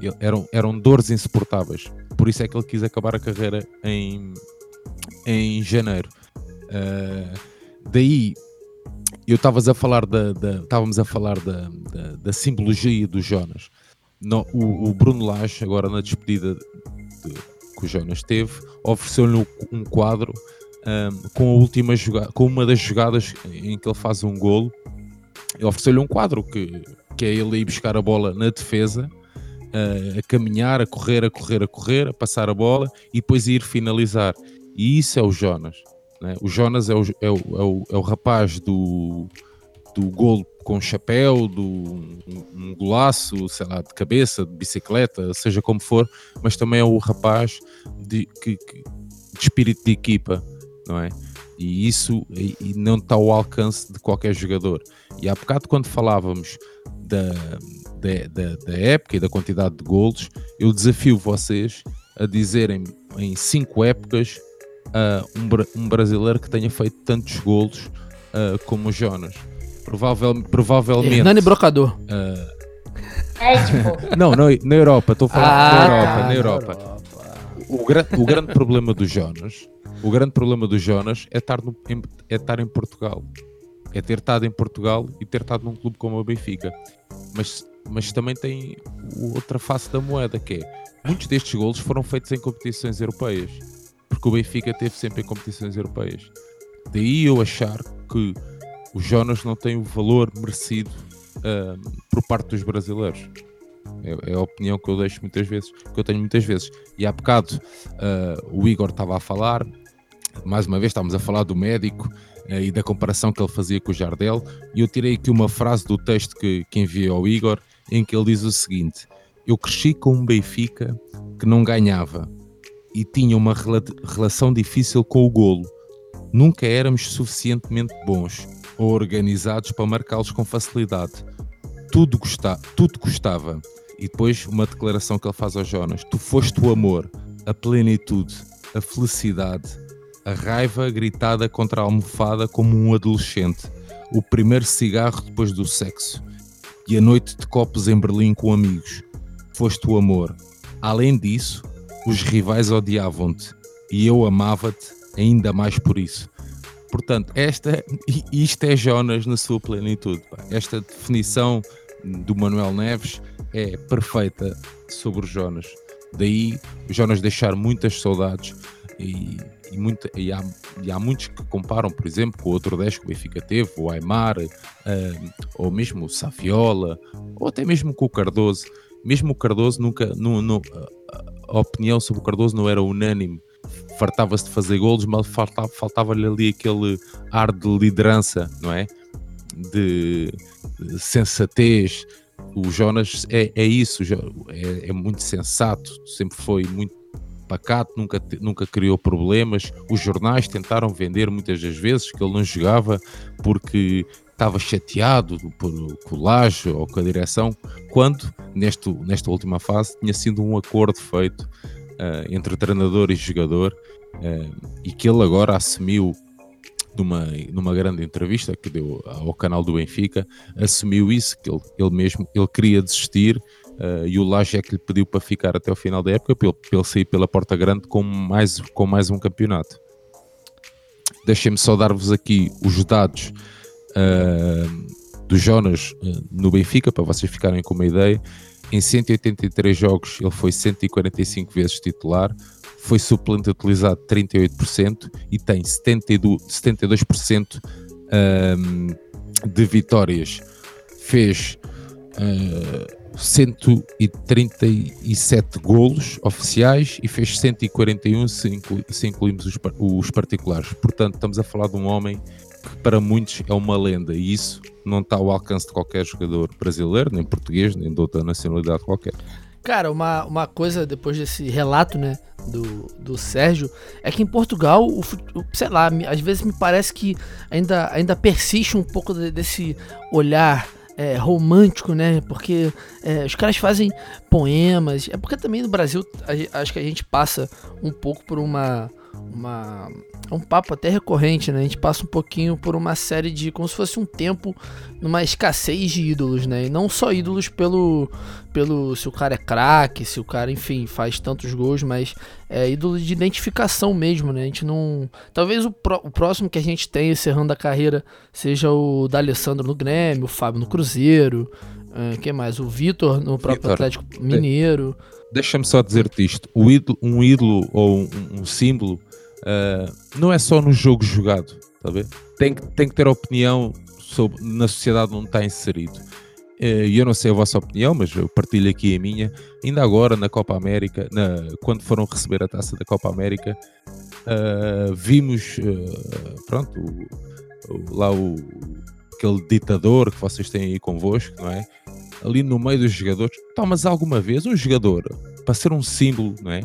Ele, eram, eram dores insuportáveis, por isso é que ele quis acabar a carreira em, em janeiro. Uh, daí Eu estavas a falar da, da, estávamos a falar da, da, da simbologia do Jonas. No, o, o Bruno Lage, agora na despedida de, que o Jonas teve, ofereceu-lhe um quadro um, com, a última joga- com uma das jogadas em que ele faz um golo. Ele ofereceu-lhe um quadro que, que é ele ir buscar a bola na defesa, uh, a caminhar, a correr, a correr, a correr, a passar a bola e depois ir finalizar. E isso é o Jonas. Né? O Jonas é o, é o, é o, é o rapaz do, do golo com chapéu, do, um, um golaço, sei lá, de cabeça, de bicicleta, seja como for, mas também é o rapaz de, que, que, de espírito de equipa, não é? E isso e, e não está ao alcance de qualquer jogador. E há bocado, quando falávamos da, da, da, da época e da quantidade de golos, eu desafio vocês a dizerem em cinco épocas uh, um, um brasileiro que tenha feito tantos golos uh, como o Jonas. Provavel, provavelmente... Hernani Brocador. Uh... É, tipo... não, não, na Europa, estou falando ah, na Europa. Ah, na Europa. Europa. O, gra- o grande problema do Jonas, o grande problema do Jonas é estar, no, é estar em Portugal. É ter estado em Portugal e ter estado num clube como o Benfica. Mas, mas também tem outra face da moeda, que é... Muitos destes golos foram feitos em competições europeias, porque o Benfica teve sempre em competições europeias. Daí eu achar que o Jonas não tem o valor merecido uh, por parte dos brasileiros. É, é a opinião que eu deixo muitas vezes, que eu tenho muitas vezes. E há bocado uh, o Igor estava a falar, mais uma vez estávamos a falar do médico uh, e da comparação que ele fazia com o Jardel, e eu tirei aqui uma frase do texto que, que enviei ao Igor, em que ele diz o seguinte... Eu cresci com um Benfica que não ganhava e tinha uma rela- relação difícil com o golo. Nunca éramos suficientemente bons ou organizados para marcá-los com facilidade. Tudo, custa- tudo custava. E depois uma declaração que ele faz ao Jonas. Tu foste o amor, a plenitude, a felicidade, a raiva gritada contra a almofada como um adolescente. O primeiro cigarro depois do sexo. E a noite de copos em Berlim com amigos. Foste o amor. Além disso, os rivais odiavam-te e eu amava-te ainda mais por isso. Portanto, esta, isto é Jonas na sua plenitude. Esta definição do Manuel Neves é perfeita sobre o Jonas. Daí o Jonas deixar muitas saudades e, e, muito, e, há, e há muitos que comparam, por exemplo, com o outro dez que o Benfica teve, o Aymar, um, ou mesmo o Saviola, ou até mesmo com o Cardoso. Mesmo o Cardoso nunca, não, não, a opinião sobre o Cardoso não era unânime, fartava-se de fazer golos, mas faltava, faltava-lhe ali aquele ar de liderança, não é? De, de sensatez. O Jonas é, é isso, é, é muito sensato, sempre foi muito pacato, nunca, nunca criou problemas. Os jornais tentaram vender muitas das vezes que ele não jogava porque... estava chateado por, com o Lage ou com a direção, quando, neste, nesta última fase, tinha sido um acordo feito uh, entre treinador e jogador uh, e que ele agora assumiu, numa, numa grande entrevista que deu ao canal do Benfica, assumiu isso, que ele, ele mesmo ele queria desistir uh, e o Lage é que lhe pediu para ficar até o final da época, para ele, para ele sair pela porta grande com mais, com mais um campeonato. Deixem-me só dar-vos aqui os dados Uh, do Jonas uh, no Benfica, para vocês ficarem com uma ideia. Em cento e oitenta e três jogos ele foi cento e quarenta e cinco vezes titular, foi suplente utilizado trinta e oito por cento e tem setenta e dois por cento uh, de vitórias. Fez uh, cento e trinta e sete golos oficiais e fez cento e quarenta e um se, inclu- se incluímos os, par- os particulares. Portanto, estamos a falar de um homem que para muitos é uma lenda, e isso não está ao alcance de qualquer jogador brasileiro, nem português, nem de outra nacionalidade qualquer. Cara, uma, uma coisa depois desse relato, né, do, do Sérgio, é que em Portugal, o, o, sei lá, às vezes me parece que ainda, ainda persiste um pouco de, desse olhar é, romântico, né, porque é, os caras fazem poemas, é porque também no Brasil a, acho que a gente passa um pouco por uma... Uma, é um papo até recorrente, né? A gente passa um pouquinho por uma série de... Como se fosse um tempo numa escassez de ídolos, né? E não só ídolos pelo... pelo se o cara é craque, se o cara, enfim, faz tantos gols, mas é ídolo de identificação mesmo, né? A gente não... Talvez o, pro, o próximo que a gente tenha encerrando a carreira seja o D'Alessandro no Grêmio, o Fábio no Cruzeiro... Uh, que mais? O Vitor no próprio Vitor, Atlético Mineiro. Deixa-me só dizer-te isto. O ídolo, um ídolo ou um, um símbolo uh, não é só no jogo jogado, tá bem? Tem, tem que ter opinião sobre, na sociedade onde está inserido. e eu não sei a vossa opinião, mas eu partilho aqui a minha, ainda agora na Copa América, na, quando foram receber a taça da Copa América, uh, vimos uh, pronto, o, o, lá o, aquele ditador que vocês têm aí convosco, não é? Ali no meio dos jogadores. Tá, mas alguma vez um jogador, para ser um símbolo, não é?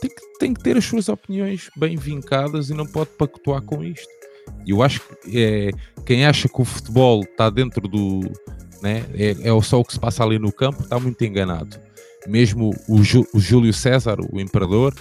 Tem que, tem que ter as suas opiniões bem vincadas e não pode pactuar com isto. Eu acho que é, quem acha que o futebol está dentro do... Né, é, é só o que se passa ali no campo, está muito enganado. Mesmo o, Jú, o Júlio César, o imperador...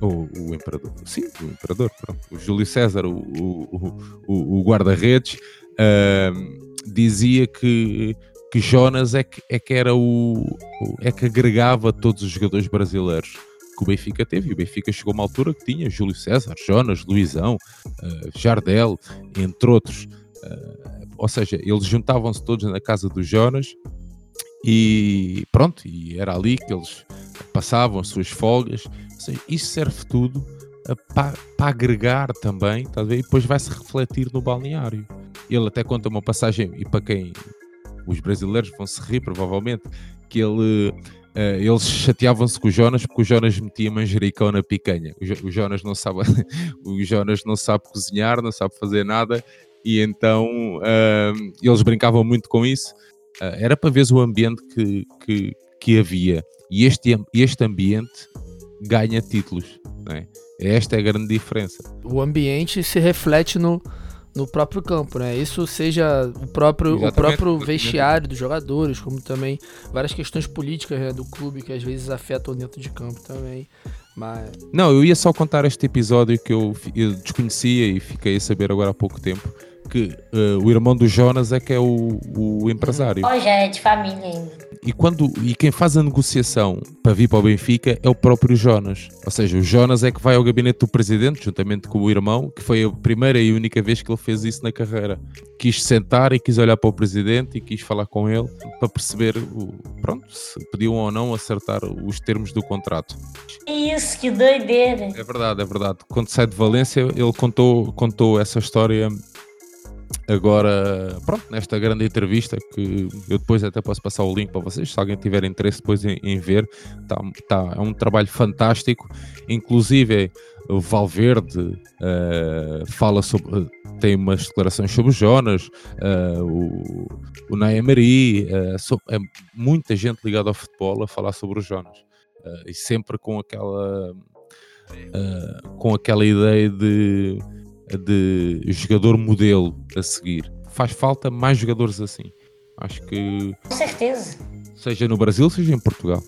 O, o imperador... Sim, o imperador. Pronto, o Júlio César, o, o, o, o guarda-redes, uh, dizia que... que Jonas é que, é que era o, é que agregava todos os jogadores brasileiros que o Benfica teve, e o Benfica chegou a uma altura que tinha Júlio César, Jonas, Luizão, uh, Jardel, entre outros, uh, ou seja, eles juntavam-se todos na casa do Jonas e pronto, e era ali que eles passavam as suas folgas, ou seja, isso serve tudo para agregar também, tá a ver? E depois vai-se refletir no balneário. Ele até conta uma passagem, e para quem... Os brasileiros vão-se rir, provavelmente, que ele, uh, eles chateavam-se com o Jonas porque o Jonas metia manjericão na picanha. O, jo- o, Jonas não sabe, o Jonas não sabe cozinhar, não sabe fazer nada, e então uh, eles brincavam muito com isso. Uh, era para ver o ambiente que, que, que havia. E este, este ambiente ganha títulos, não é? Esta é a grande diferença. O ambiente se reflete no... no próprio campo, né? Isso seja o próprio, o próprio vestiário dos jogadores, como também várias questões políticas, né, do clube que às vezes afetam dentro de campo também. Mas... Não, eu ia só contar este episódio que eu, eu desconhecia e fiquei a saber agora há pouco tempo, que uh, o irmão do Jonas é que é o, o empresário. Hoje é de família ainda. E, quando, e quem faz a negociação para vir para o Benfica é o próprio Jonas. Ou seja, o Jonas é que vai ao gabinete do presidente, juntamente com o irmão, que foi a primeira e única vez que ele fez isso na carreira. Quis sentar e quis olhar para o presidente e quis falar com ele para perceber, o, pronto, se podiam ou não acertar os termos do contrato. Isso, que doideira! É verdade, é verdade. Quando sai de Valência, ele contou, contou essa história... Agora, pronto, nesta grande entrevista, que eu depois até posso passar o link para vocês, se alguém tiver interesse depois em, em ver, tá, tá, é um trabalho fantástico. Inclusive o Valverde uh, fala sobre, tem umas declarações sobre o Jonas, uh, o, o Neymar, uh, so, é muita gente ligada ao futebol a falar sobre o Jonas, uh, e sempre com aquela uh, com aquela ideia de de jogador modelo a seguir. Faz falta mais jogadores assim. Acho que... Com certeza. Seja no Brasil, seja em Portugal.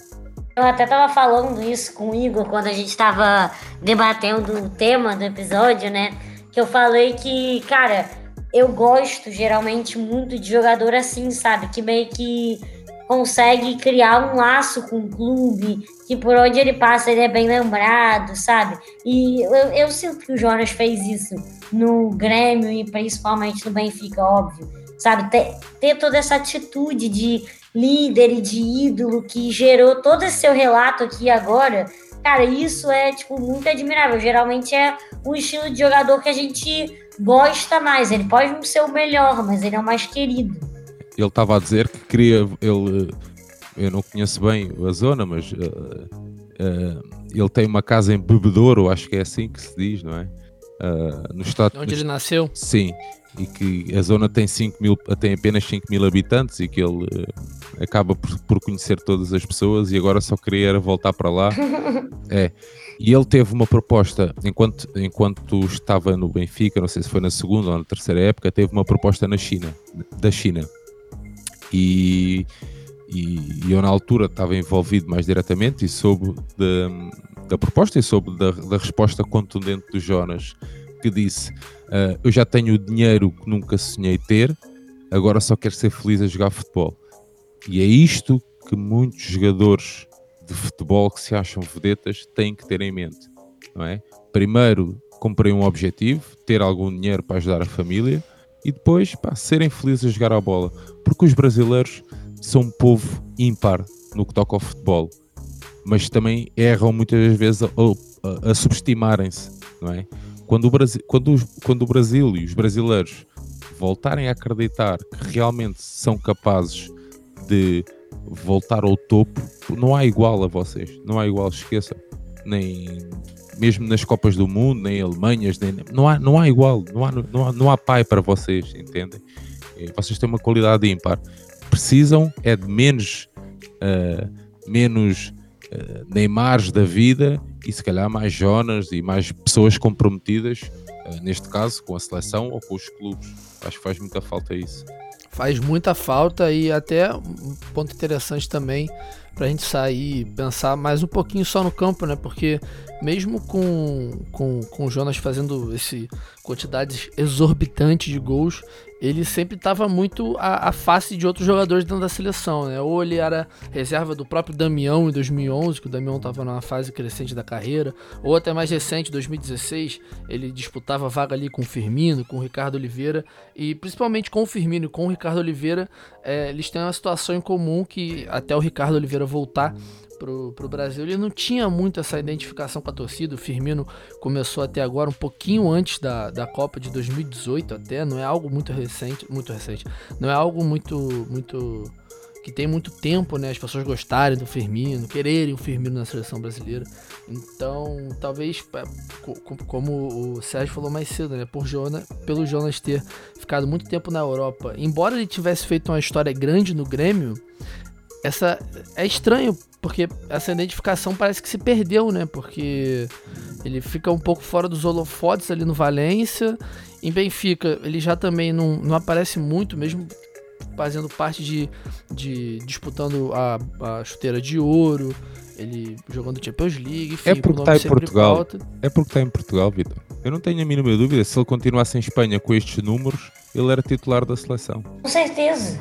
Eu até estava falando isso com o Igor quando a gente estava debatendo o tema do episódio, né? Que eu falei que, cara, eu gosto geralmente muito de jogador assim, sabe? Que meio que consegue criar um laço com o clube, que por onde ele passa ele é bem lembrado, sabe? E eu, eu sinto que o Jonas fez isso no Grêmio e principalmente no Benfica, óbvio, sabe? Ter, ter toda essa atitude de líder e de ídolo que gerou todo esse seu relato aqui agora, cara, isso é, tipo, muito admirável. Geralmente é um estilo de jogador que a gente gosta mais, ele pode não ser o melhor, mas ele é o mais querido. Ele estava a dizer que queria, ele, eu não conheço bem a zona, mas uh, uh, ele tem uma casa em Bebedouro, acho que é assim que se diz, não é? Uh, no estado, onde no, ele nasceu? Sim, e que a zona tem, cinco mil, tem apenas cinco mil habitantes e que ele uh, acaba por, por conhecer todas as pessoas e agora só queria voltar para lá. É. E ele teve uma proposta, enquanto, enquanto estava no Benfica, não sei se foi na segunda ou na terceira época, teve uma proposta na China, da China. E, e, e eu na altura estava envolvido mais diretamente e soube de, da proposta e soube da, da resposta contundente do Jonas, que disse: uh, eu já tenho o dinheiro que nunca sonhei ter, agora só quero ser feliz a jogar futebol. E é isto que muitos jogadores de futebol que se acham vedetas têm que ter em mente, não é? Primeiro, comprei um objetivo, ter algum dinheiro para ajudar a família, e depois, pá, serem felizes a jogar a bola, porque os brasileiros são um povo ímpar no que toca ao futebol, mas também erram muitas vezes a, a, a subestimarem-se, não é? Quando o, Brasil, quando, quando o Brasil e os brasileiros voltarem a acreditar que realmente são capazes de voltar ao topo, não há igual a vocês, não há igual, esqueçam, nem mesmo nas Copas do Mundo, nem Alemanhas, nem, não, há, não há igual, não há, não há, não há pai para vocês, entendem? Vocês têm uma qualidade ímpar, precisam é de menos, uh, menos uh, Neymars da vida e se calhar mais Jonas e mais pessoas comprometidas, uh, neste caso com a seleção ou com os clubes. Acho que faz muita falta isso. Faz muita falta, e até um ponto interessante também para a gente sair e pensar mais um pouquinho só no campo, né? Porque mesmo com, com, com o Jonas fazendo esse, quantidades exorbitantes de gols, ele sempre estava muito à, à face de outros jogadores dentro da seleção, né? Ou ele era reserva do próprio Damião em dois mil e onze, que o Damião estava numa fase crescente da carreira, ou até mais recente, dois mil e dezesseis, ele disputava vaga ali com o Firmino, com o Ricardo Oliveira, e principalmente com o Firmino e com o Ricardo Oliveira, é, eles têm uma situação em comum que até o Ricardo Oliveira voltar pro, pro Brasil, ele não tinha muito essa identificação com a torcida. O Firmino começou até agora, um pouquinho antes da, da Copa de dois mil e dezoito até, não é algo muito recente, muito recente, não é algo muito, muito que tem muito tempo, né, as pessoas gostarem do Firmino, quererem o Firmino na seleção brasileira. Então, talvez, como o Sérgio falou mais cedo, né, por Jonas, pelo Jonas ter ficado muito tempo na Europa, embora ele tivesse feito uma história grande no Grêmio, essa é estranho, porque essa identificação parece que se perdeu, né? Porque ele fica um pouco fora dos holofotes ali no Valência. Em Benfica, ele já também não, não aparece muito, mesmo fazendo parte de, de disputando a, a chuteira de ouro, ele jogando Champions League, enfim, é porque está em Portugal. Volta. É porque está em Portugal, Vitor. Eu não tenho a mínima dúvida, se ele continuasse em Espanha com estes números, ele era titular da seleção. Com certeza.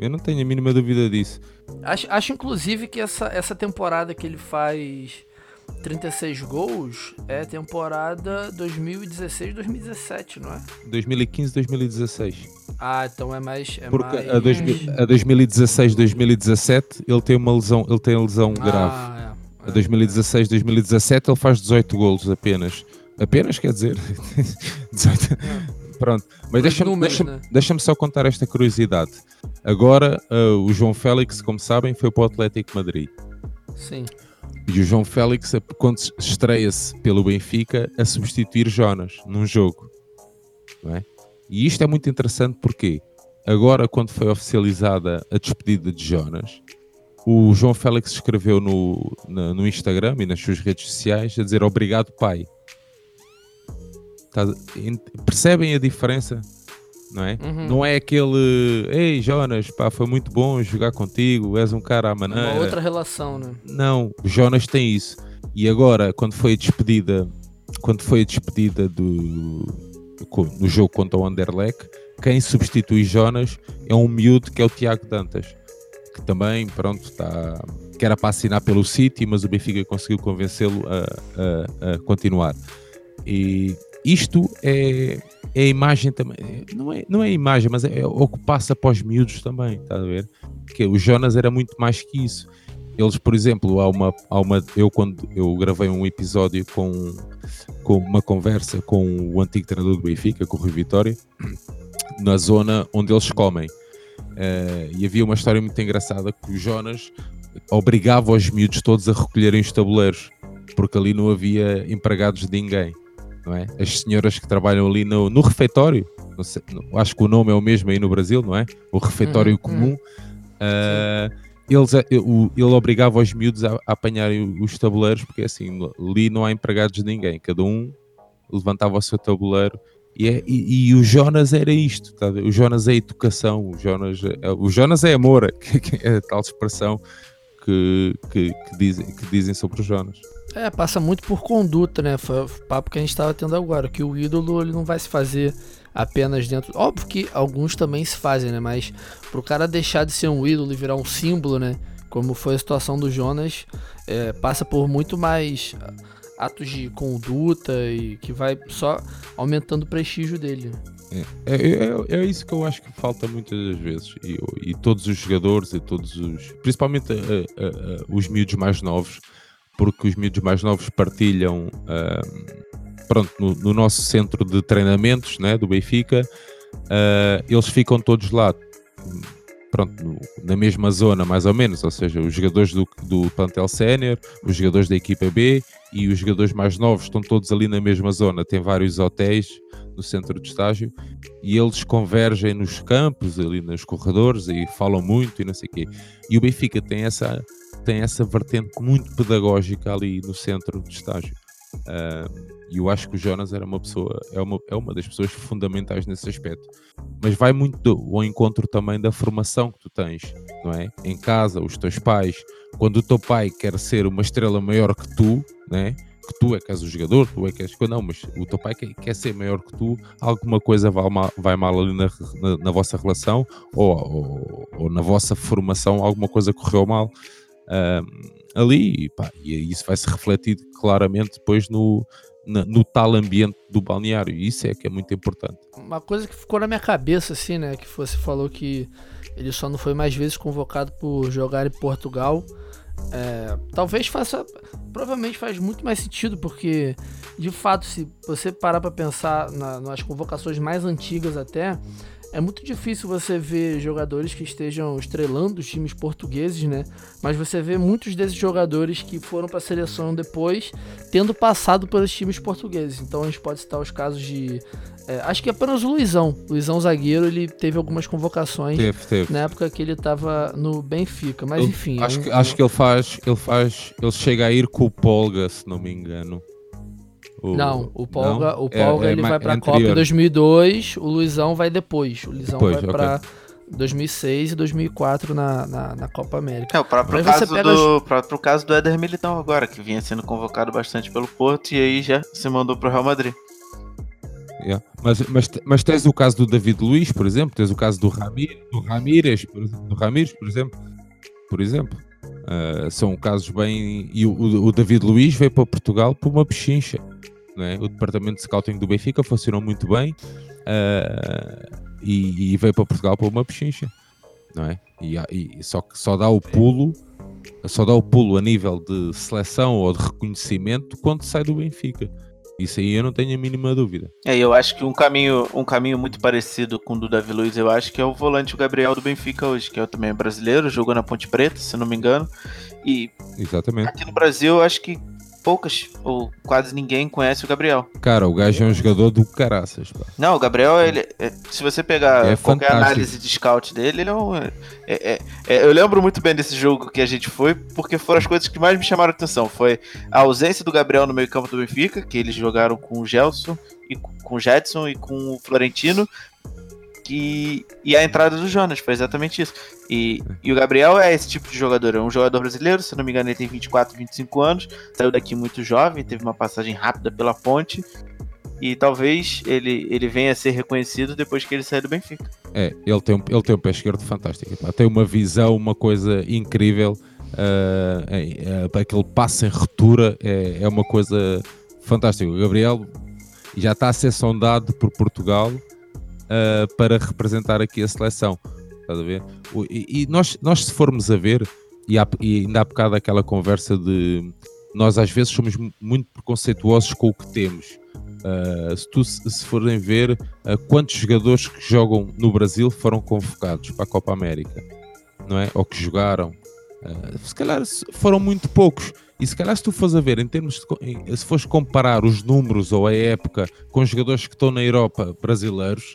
Eu não tenho a mínima dúvida disso. Acho, acho inclusive que essa, essa temporada que ele faz trinta e seis gols é temporada dois mil e dezesseis, dois mil e dezessete, não é? dois mil e quinze, dois mil e dezesseis. Ah, então é mais... É porque mais... a dois mil e dezesseis, dois mil e dezessete ele tem uma lesão, ele tem lesão grave. Ah, é. É. A dois mil e dezesseis, dois mil e dezessete ele faz dezoito gols apenas. Apenas quer dizer... dezoito... É. Pronto, mas deixa-me, deixa-me, né? deixa-me só contar esta curiosidade. Agora, uh, o João Félix, como sabem, foi para o Atlético Madrid. Sim. E o João Félix, quando estreia-se pelo Benfica, a substituir Jonas num jogo. Não é? E isto é muito interessante porque, agora, quando foi oficializada a despedida de Jonas, o João Félix escreveu no, na, no Instagram e nas suas redes sociais a dizer "Obrigado, pai". Percebem a diferença, não é? Uhum. Não é aquele "Ei, Jonas, pá, foi muito bom jogar contigo, és um cara à maneira". É uma outra relação, né? Não, o Jonas tem isso. E agora, quando foi a despedida, quando foi a despedida do, no jogo contra o Anderlecht, quem substitui Jonas é um miúdo que é o Tiago Dantas, que também, pronto, tá, que era para assinar pelo City, mas o Benfica conseguiu convencê-lo a, a, a continuar. E isto é, é a imagem também, não é, não é a imagem, mas é, é o que passa para os miúdos também, está a ver? Porque o Jonas era muito mais que isso. Eles, por exemplo, há uma, há uma, eu quando eu gravei um episódio com, com uma conversa com o antigo treinador do Benfica, com o Rui Vitória, na zona onde eles comem. Uh, e havia uma história muito engraçada que o Jonas obrigava os miúdos todos a recolherem os tabuleiros, porque ali não havia empregados de ninguém. Não é? As senhoras que trabalham ali no, no refeitório, não sei, não, acho que o nome é o mesmo aí no Brasil, não é? O refeitório uhum, comum, uhum. Uh, eles, o, ele obrigava os miúdos a, a apanharem os tabuleiros, porque assim, ali não há empregados de ninguém, cada um levantava o seu tabuleiro, e, é, e, e o Jonas era isto, tá? O Jonas é educação, o Jonas é, o Jonas é amor, que é a tal expressão que, que, que, dizem, que dizem sobre o Jonas. É, passa muito por conduta, né? Foi o papo que a gente estava tendo agora, que o ídolo ele não vai se fazer apenas dentro... Óbvio que alguns também se fazem, né? Mas pro cara deixar de ser um ídolo e virar um símbolo, né? Como foi a situação do Jonas, é, passa por muito mais atos de conduta e que vai só aumentando o prestígio dele. É, é, é, é isso que eu acho que falta muitas das vezes. E, e todos os jogadores, e todos os... Principalmente uh, uh, uh, os miúdos mais novos, porque os miúdos mais novos partilham uh, pronto, no, no nosso centro de treinamentos, né, do Benfica, uh, eles ficam todos lá, pronto, na mesma zona mais ou menos, ou seja, os jogadores do, do plantel sénior, os jogadores da equipa B e os jogadores mais novos estão todos ali na mesma zona, tem vários hotéis no centro de estágio e eles convergem nos campos, ali nos corredores e falam muito e não sei o quê. E o Benfica tem essa, tem essa vertente muito pedagógica ali no centro de estágio. E uh, eu acho que o Jonas era uma pessoa, é, uma, é uma das pessoas fundamentais nesse aspecto, mas vai muito do, ao encontro também da formação que tu tens, não é? Em casa, os teus pais, quando o teu pai quer ser uma estrela maior que tu, não é? Que tu é que és o jogador, tu é que és, não, mas o teu pai quer, quer ser maior que tu, alguma coisa vai mal, vai mal ali na, na, na vossa relação ou, ou, ou na vossa formação, alguma coisa correu mal uh, ali, e, pá, e isso vai-se refletir claramente depois no, na, no tal ambiente do balneário, e isso é que é muito importante. Uma coisa que ficou na minha cabeça, assim, né, que você falou que ele só não foi mais vezes convocado por jogar em Portugal, é, talvez faça, provavelmente faz muito mais sentido, porque, de fato, se você parar para pensar na, nas convocações mais antigas até, é muito difícil você ver jogadores que estejam estrelando os times portugueses, né? Mas você vê muitos desses jogadores que foram para a seleção depois, tendo passado pelos times portugueses. Então a gente pode citar os casos de... É, acho que apenas o Luizão. Luizão zagueiro, ele teve algumas convocações teve, teve. na época que ele estava no Benfica. Mas eu, enfim... Acho, é um... que, acho que ele faz, ele faz... Ele chega a ir com o Polga, se não me engano. O... Não, o Polga, não? O Polga é, é, ele vai para a Copa em dois mil e dois, o Luizão vai depois. O Luizão depois, vai okay. para dois mil e seis e dois mil e quatro na, na, na Copa América. É, o próprio caso, pega... do, próprio caso do Éder Militão agora, que vinha sendo convocado bastante pelo Porto e aí já se mandou para o Real Madrid. Yeah. Mas, mas, mas tens o caso do David Luiz, por exemplo, tens o caso do Ramírez, do Ramírez, por exemplo. Do Ramírez, por exemplo. Por exemplo. Uh, são casos bem... E o, o David Luiz veio para Portugal por uma pechincha. É? O departamento de scouting do Benfica funcionou muito bem uh, e, e veio para Portugal para uma pechincha, não é? E, e só que só dá o pulo, só dá o pulo a nível de seleção ou de reconhecimento quando sai do Benfica. Isso aí eu não tenho a mínima dúvida. É, eu acho que um caminho, um caminho muito parecido com o do David Luiz, eu acho que é o volante o Gabriel do Benfica hoje, que é também brasileiro, jogou na Ponte Preta, se não me engano. E exatamente. Aqui no Brasil eu acho que poucas, ou quase ninguém conhece o Gabriel. Cara, o gajo é um jogador do caraças, pá. Não, o Gabriel, ele, se você pegar é qualquer fantástico. Análise de scout dele, ele é um... É, é, é, eu lembro muito bem desse jogo que a gente foi, porque foram as coisas que mais me chamaram a atenção. Foi a ausência do Gabriel no meio campo do Benfica, que eles jogaram com o Jedson e com o, Jedson e com o Florentino, que, e a entrada do Jonas, foi exatamente isso. E, e o Gabriel é esse tipo de jogador, é um jogador brasileiro, se não me engano ele tem vinte e quatro, vinte e cinco anos, saiu daqui muito jovem, teve uma passagem rápida pela Ponte e talvez ele, ele venha a ser reconhecido depois que ele sair do Benfica. É, ele tem um, ele tem um pé esquerdo fantástico, tem uma visão, uma coisa incrível, uh, é, é, aquele passe em retura é, é uma coisa fantástica. O Gabriel já está a ser sondado por Portugal Uh, para representar aqui a seleção, estás a ver? E, e nós, nós se formos a ver, e, há, e ainda há bocado aquela conversa de nós às vezes somos m- muito preconceituosos com o que temos. Uh, se, tu, se forem ver uh, quantos jogadores que jogam no Brasil foram convocados para a Copa América, não é? Ou que jogaram, uh, se calhar foram muito poucos. E se calhar se tu fores a ver, em termos de, se fores comparar os números ou a época com jogadores que estão na Europa brasileiros,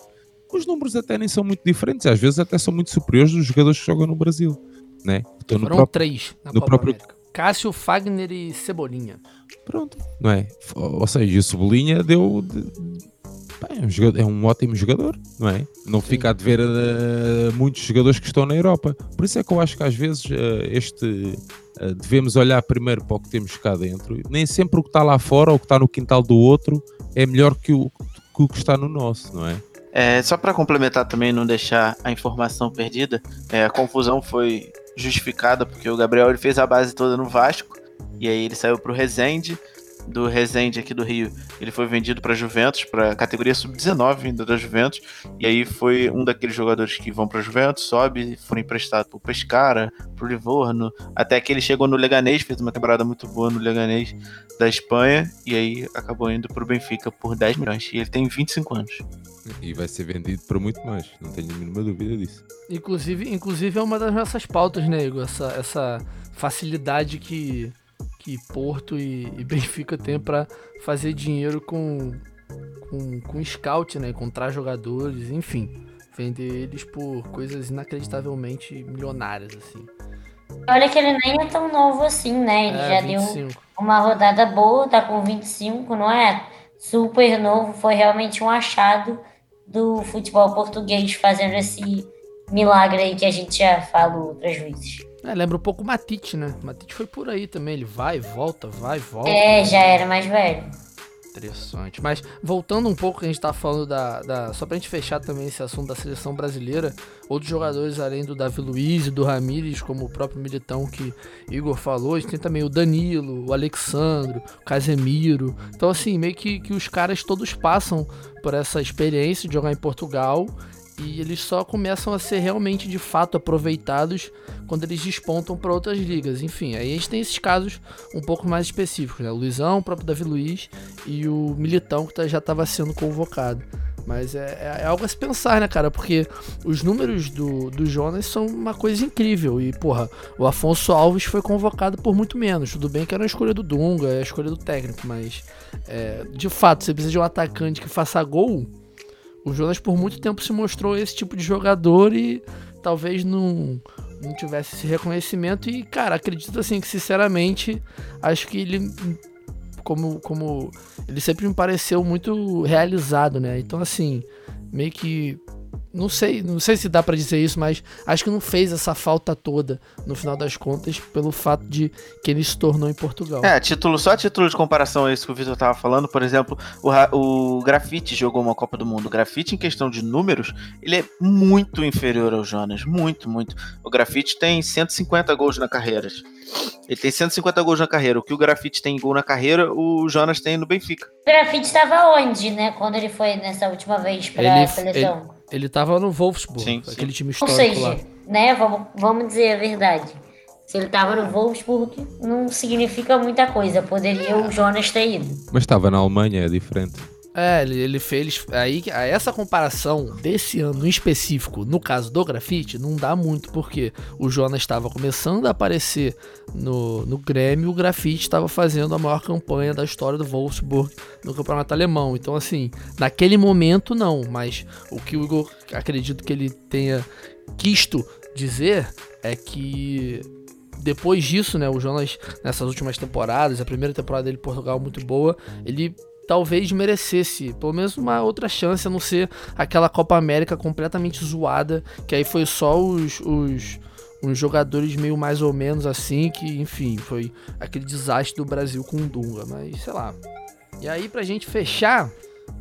os números até nem são muito diferentes, às vezes até são muito superiores dos jogadores que jogam no Brasil, né? Então, foram no três na no Copa próprio... Cássio, Fagner e Cebolinha. Pronto, não é? Ou seja, o Cebolinha deu... Bem, é, um jogador, é um ótimo jogador, não é? Não fica a dever a muitos jogadores que estão na Europa. Por isso é que eu acho que às vezes este... devemos olhar primeiro para o que temos cá dentro. Nem sempre o que está lá fora ou o que está no quintal do outro é melhor que o que, o que está no nosso, não é? É, só para complementar também, não deixar a informação perdida, é, a confusão foi justificada porque o Gabriel ele fez a base toda no Vasco e aí ele saiu para o Resende do Resende aqui do Rio, ele foi vendido para a Juventus, para a categoria sub dezenove ainda da Juventus, e aí foi um daqueles jogadores que vão para a Juventus, sobe, foram emprestados para o Pescara, para o Livorno, até que ele chegou no Leganés, fez uma temporada muito boa no Leganés da Espanha, e aí acabou indo para o Benfica por dez milhões, e ele tem vinte e cinco anos. E vai ser vendido por muito mais, não tenho nenhuma dúvida disso. Inclusive, inclusive é uma das nossas pautas, né, Igor? Essa, essa facilidade que, que Porto e, e Benfica tem para fazer dinheiro com, com, com scout, né? Encontrar jogadores, enfim. Vender eles por coisas inacreditavelmente milionárias, assim. Olha que ele nem é tão novo assim, né? Ele é, já vinte e cinco. Deu uma rodada boa, tá com vinte e cinco, não é? Super novo, foi realmente um achado do futebol português fazendo esse milagre aí que a gente já falou outras vezes. É, lembra um pouco o Matite, né? O Matite foi por aí também, ele vai, volta, vai, volta. É, já era mais velho. Interessante. Mas voltando um pouco, a gente tá falando da, da... Só pra gente fechar também esse assunto da seleção brasileira, outros jogadores além do Davi Luiz e do Ramírez, como o próprio Militão que Igor falou, a gente tem também o Danilo, o Alexandro, o Casemiro. Então assim, meio que, que os caras todos passam por essa experiência de jogar em Portugal e eles só começam a ser realmente de fato aproveitados quando eles despontam para outras ligas. Enfim, aí a gente tem esses casos um pouco mais específicos, né? O Luizão, o próprio Davi Luiz e o Militão, que já estava sendo convocado. Mas é, é algo a se pensar, né, cara? Porque os números do, do Jonas são uma coisa incrível. E, porra, o Afonso Alves foi convocado por muito menos. Tudo bem que era a escolha do Dunga, é a escolha do técnico, mas é, de fato, você precisa de um atacante que faça gol. O Jonas por muito tempo se mostrou esse tipo de jogador e talvez não, não tivesse esse reconhecimento. E, cara, acredito assim que, sinceramente, acho que ele, como, como ele sempre me pareceu muito realizado, né? Então, assim, meio que, não sei, não sei se dá pra dizer isso, mas acho que não fez essa falta toda, no final das contas, pelo fato de que ele se tornou em Portugal. É, título, só título de comparação a isso que o Vitor tava falando, por exemplo, o, o Grafite jogou uma Copa do Mundo. O Grafite, em questão de números, ele é muito inferior ao Jonas, muito, muito. O Grafite tem cento e cinquenta gols na carreira. Ele tem cento e cinquenta gols na carreira. O que o Grafite tem em gol na carreira, o Jonas tem no Benfica. O Grafite estava onde, né? Quando ele foi nessa última vez pra ele, seleção. Ele... Ele estava no Wolfsburg, sim, aquele sim. time histórico. Ou seja, lá. Né, vamos, vamos dizer a verdade. Se ele estava no Wolfsburg, não significa muita coisa. Poderia é. o Jonas ter ido. Mas estava na Alemanha, é diferente. É, ele, ele fez... Aí, essa comparação desse ano em específico, no caso do Grafite, não dá muito, porque o Jonas estava começando a aparecer no, no Grêmio, o Grafite estava fazendo a maior campanha da história do Wolfsburg no campeonato alemão. Então, assim, naquele momento, não. Mas o que o Igor, acredito que ele tenha quisto dizer é que... Depois disso, né, o Jonas, nessas últimas temporadas, a primeira temporada dele em Portugal muito boa, ele... talvez merecesse, pelo menos uma outra chance, a não ser aquela Copa América completamente zoada, que aí foi só os, os, os jogadores meio mais ou menos assim, que enfim, foi aquele desastre do Brasil com o Dunga, mas sei lá. E aí pra gente fechar,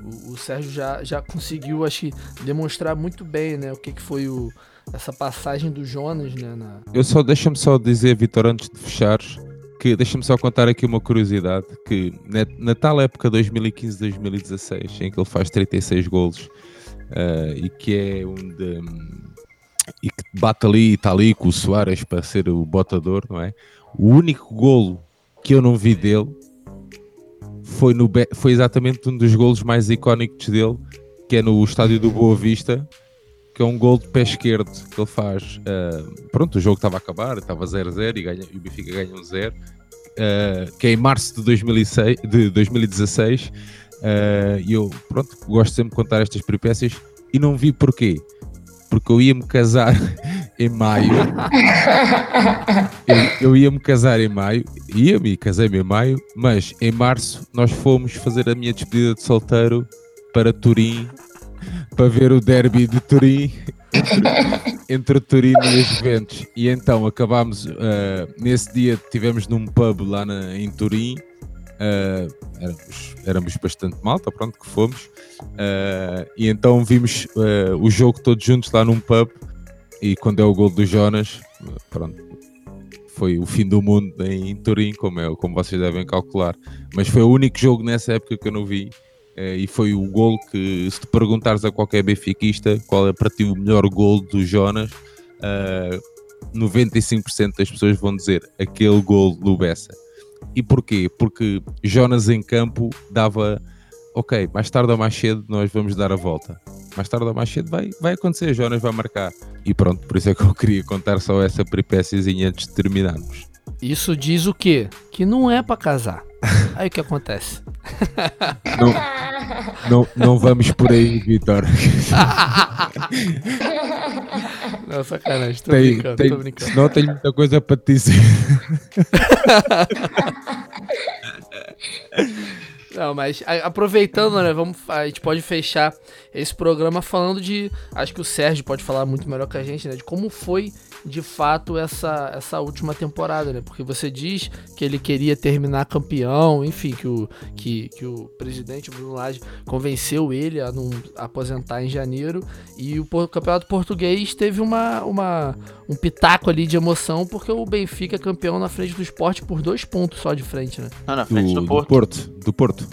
o, o Sérgio já, já conseguiu, acho que, demonstrar muito bem, né, o que, que foi o, essa passagem do Jonas, né. Na... Eu só, deixa-me só dizer, Vitor, antes de fechar... Que, deixa-me só contar aqui uma curiosidade, que na, na tal época dois mil e quinze, dois mil e dezasseis, em que ele faz trinta e seis golos uh, e que é um, de, um e que bate ali e está ali com o Soares para ser o botador, não é? O único golo que eu não vi dele foi, no, foi exatamente um dos golos mais icónicos dele, que é no estádio do Boa Vista, que é um gol de pé esquerdo que ele faz. Uh, pronto, o jogo estava a acabar, estava zero a zero e, ganha, e o Benfica ganha um zero, uh, que é em março de, dois mil e seis, de dois mil e dezasseis. Uh, e eu, pronto, gosto sempre de contar estas peripécias e não vi porquê. Porque eu ia-me casar em maio. Eu, eu ia-me casar em maio, ia-me casei-me em maio, mas em março nós fomos fazer a minha despedida de solteiro para Turim, para ver o derby de Turim entre, entre Turim e as Juventus, e então acabámos uh, nesse dia estivemos num pub lá na, em Turim, uh, éramos, éramos bastante malta, pronto, que fomos, uh, e então vimos uh, o jogo todos juntos lá num pub, e quando é o gol do Jonas, pronto, foi o fim do mundo em Turim, como, é, como vocês devem calcular. Mas foi o único jogo nessa época que eu não vi. E foi o gol que, se te perguntares a qualquer benfiquista qual é para ti o melhor gol do Jonas, noventa e cinco por cento das pessoas vão dizer aquele gol do Bessa. E porquê? Porque Jonas em campo dava, ok, mais tarde ou mais cedo nós vamos dar a volta. Mais tarde ou mais cedo vai, vai acontecer, Jonas vai marcar. E pronto, por isso é que eu queria contar só essa peripéciazinha antes de terminarmos. Isso diz o quê? Que não é para casar. Aí o que acontece? Não, não, não vamos por aí, Vitor. Não, sacanagem, tô tem, brincando, tem, tô brincando. Senão tenho muita coisa para te dizer. Não, mas aproveitando, né, vamos, a gente pode fechar esse programa falando de, acho que o Sérgio pode falar muito melhor que a gente, né, de como foi de fato essa, essa última temporada, né, porque você diz que ele queria terminar campeão, enfim, que o, que, que o presidente Bruno Lage convenceu ele a não aposentar em janeiro, e o campeonato português teve uma, uma, um pitaco ali de emoção, porque o Benfica é campeão na frente do Sport por dois pontos só de frente, né? Não, na frente do, do Porto. Do Porto, do Porto.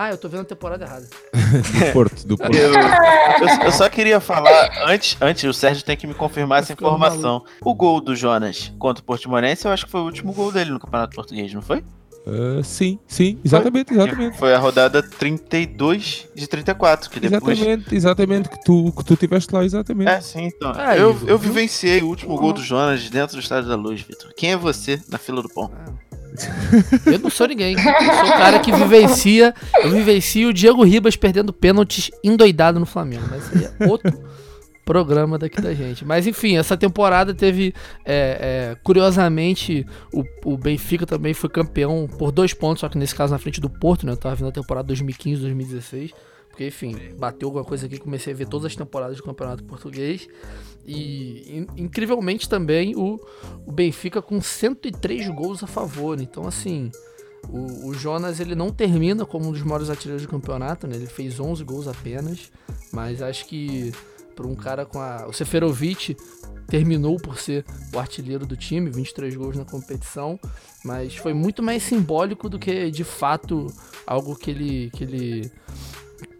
Ah, eu tô vendo a temporada errada. do Porto, do Porto. Eu, eu, eu só queria falar, antes, antes o Sérgio tem que me confirmar eu essa informação. Maluco. O gol do Jonas contra o Portimonense, eu acho que foi o último gol dele no Campeonato Português, não foi? Uh, sim, sim, exatamente, exatamente. Foi a rodada trinta e dois de trinta e quatro. Que depois... Exatamente, exatamente, que tu, que tu tiveste lá, exatamente. É, sim, então. Ah, eu, eu, eu vivenciei o último gol do Jonas dentro do Estádio da Luz, Vitor. Quem é você na fila do pão? Ah. Eu não sou ninguém, eu sou o cara que vivencia, eu vivencio o Diego Ribas perdendo pênaltis endoidado no Flamengo, mas isso aí é outro programa daqui da gente. Mas enfim, essa temporada teve, é, é, curiosamente, o, o Benfica também foi campeão por dois pontos, só que nesse caso na frente do Porto, né, eu tava vendo a temporada dois mil e quinze, dois mil e dezesseis. Porque, enfim, bateu alguma coisa aqui, comecei a ver todas as temporadas do Campeonato Português. E, in, incrivelmente, também, o, o Benfica com cento e três gols a favor. Então, assim, o, o Jonas, ele não termina como um dos maiores atiradores do campeonato, né? Ele fez onze gols apenas, mas acho que para um cara com a... O Seferovic terminou por ser o artilheiro do time, vinte e três gols na competição, mas foi muito mais simbólico do que, de fato, algo que ele... Que ele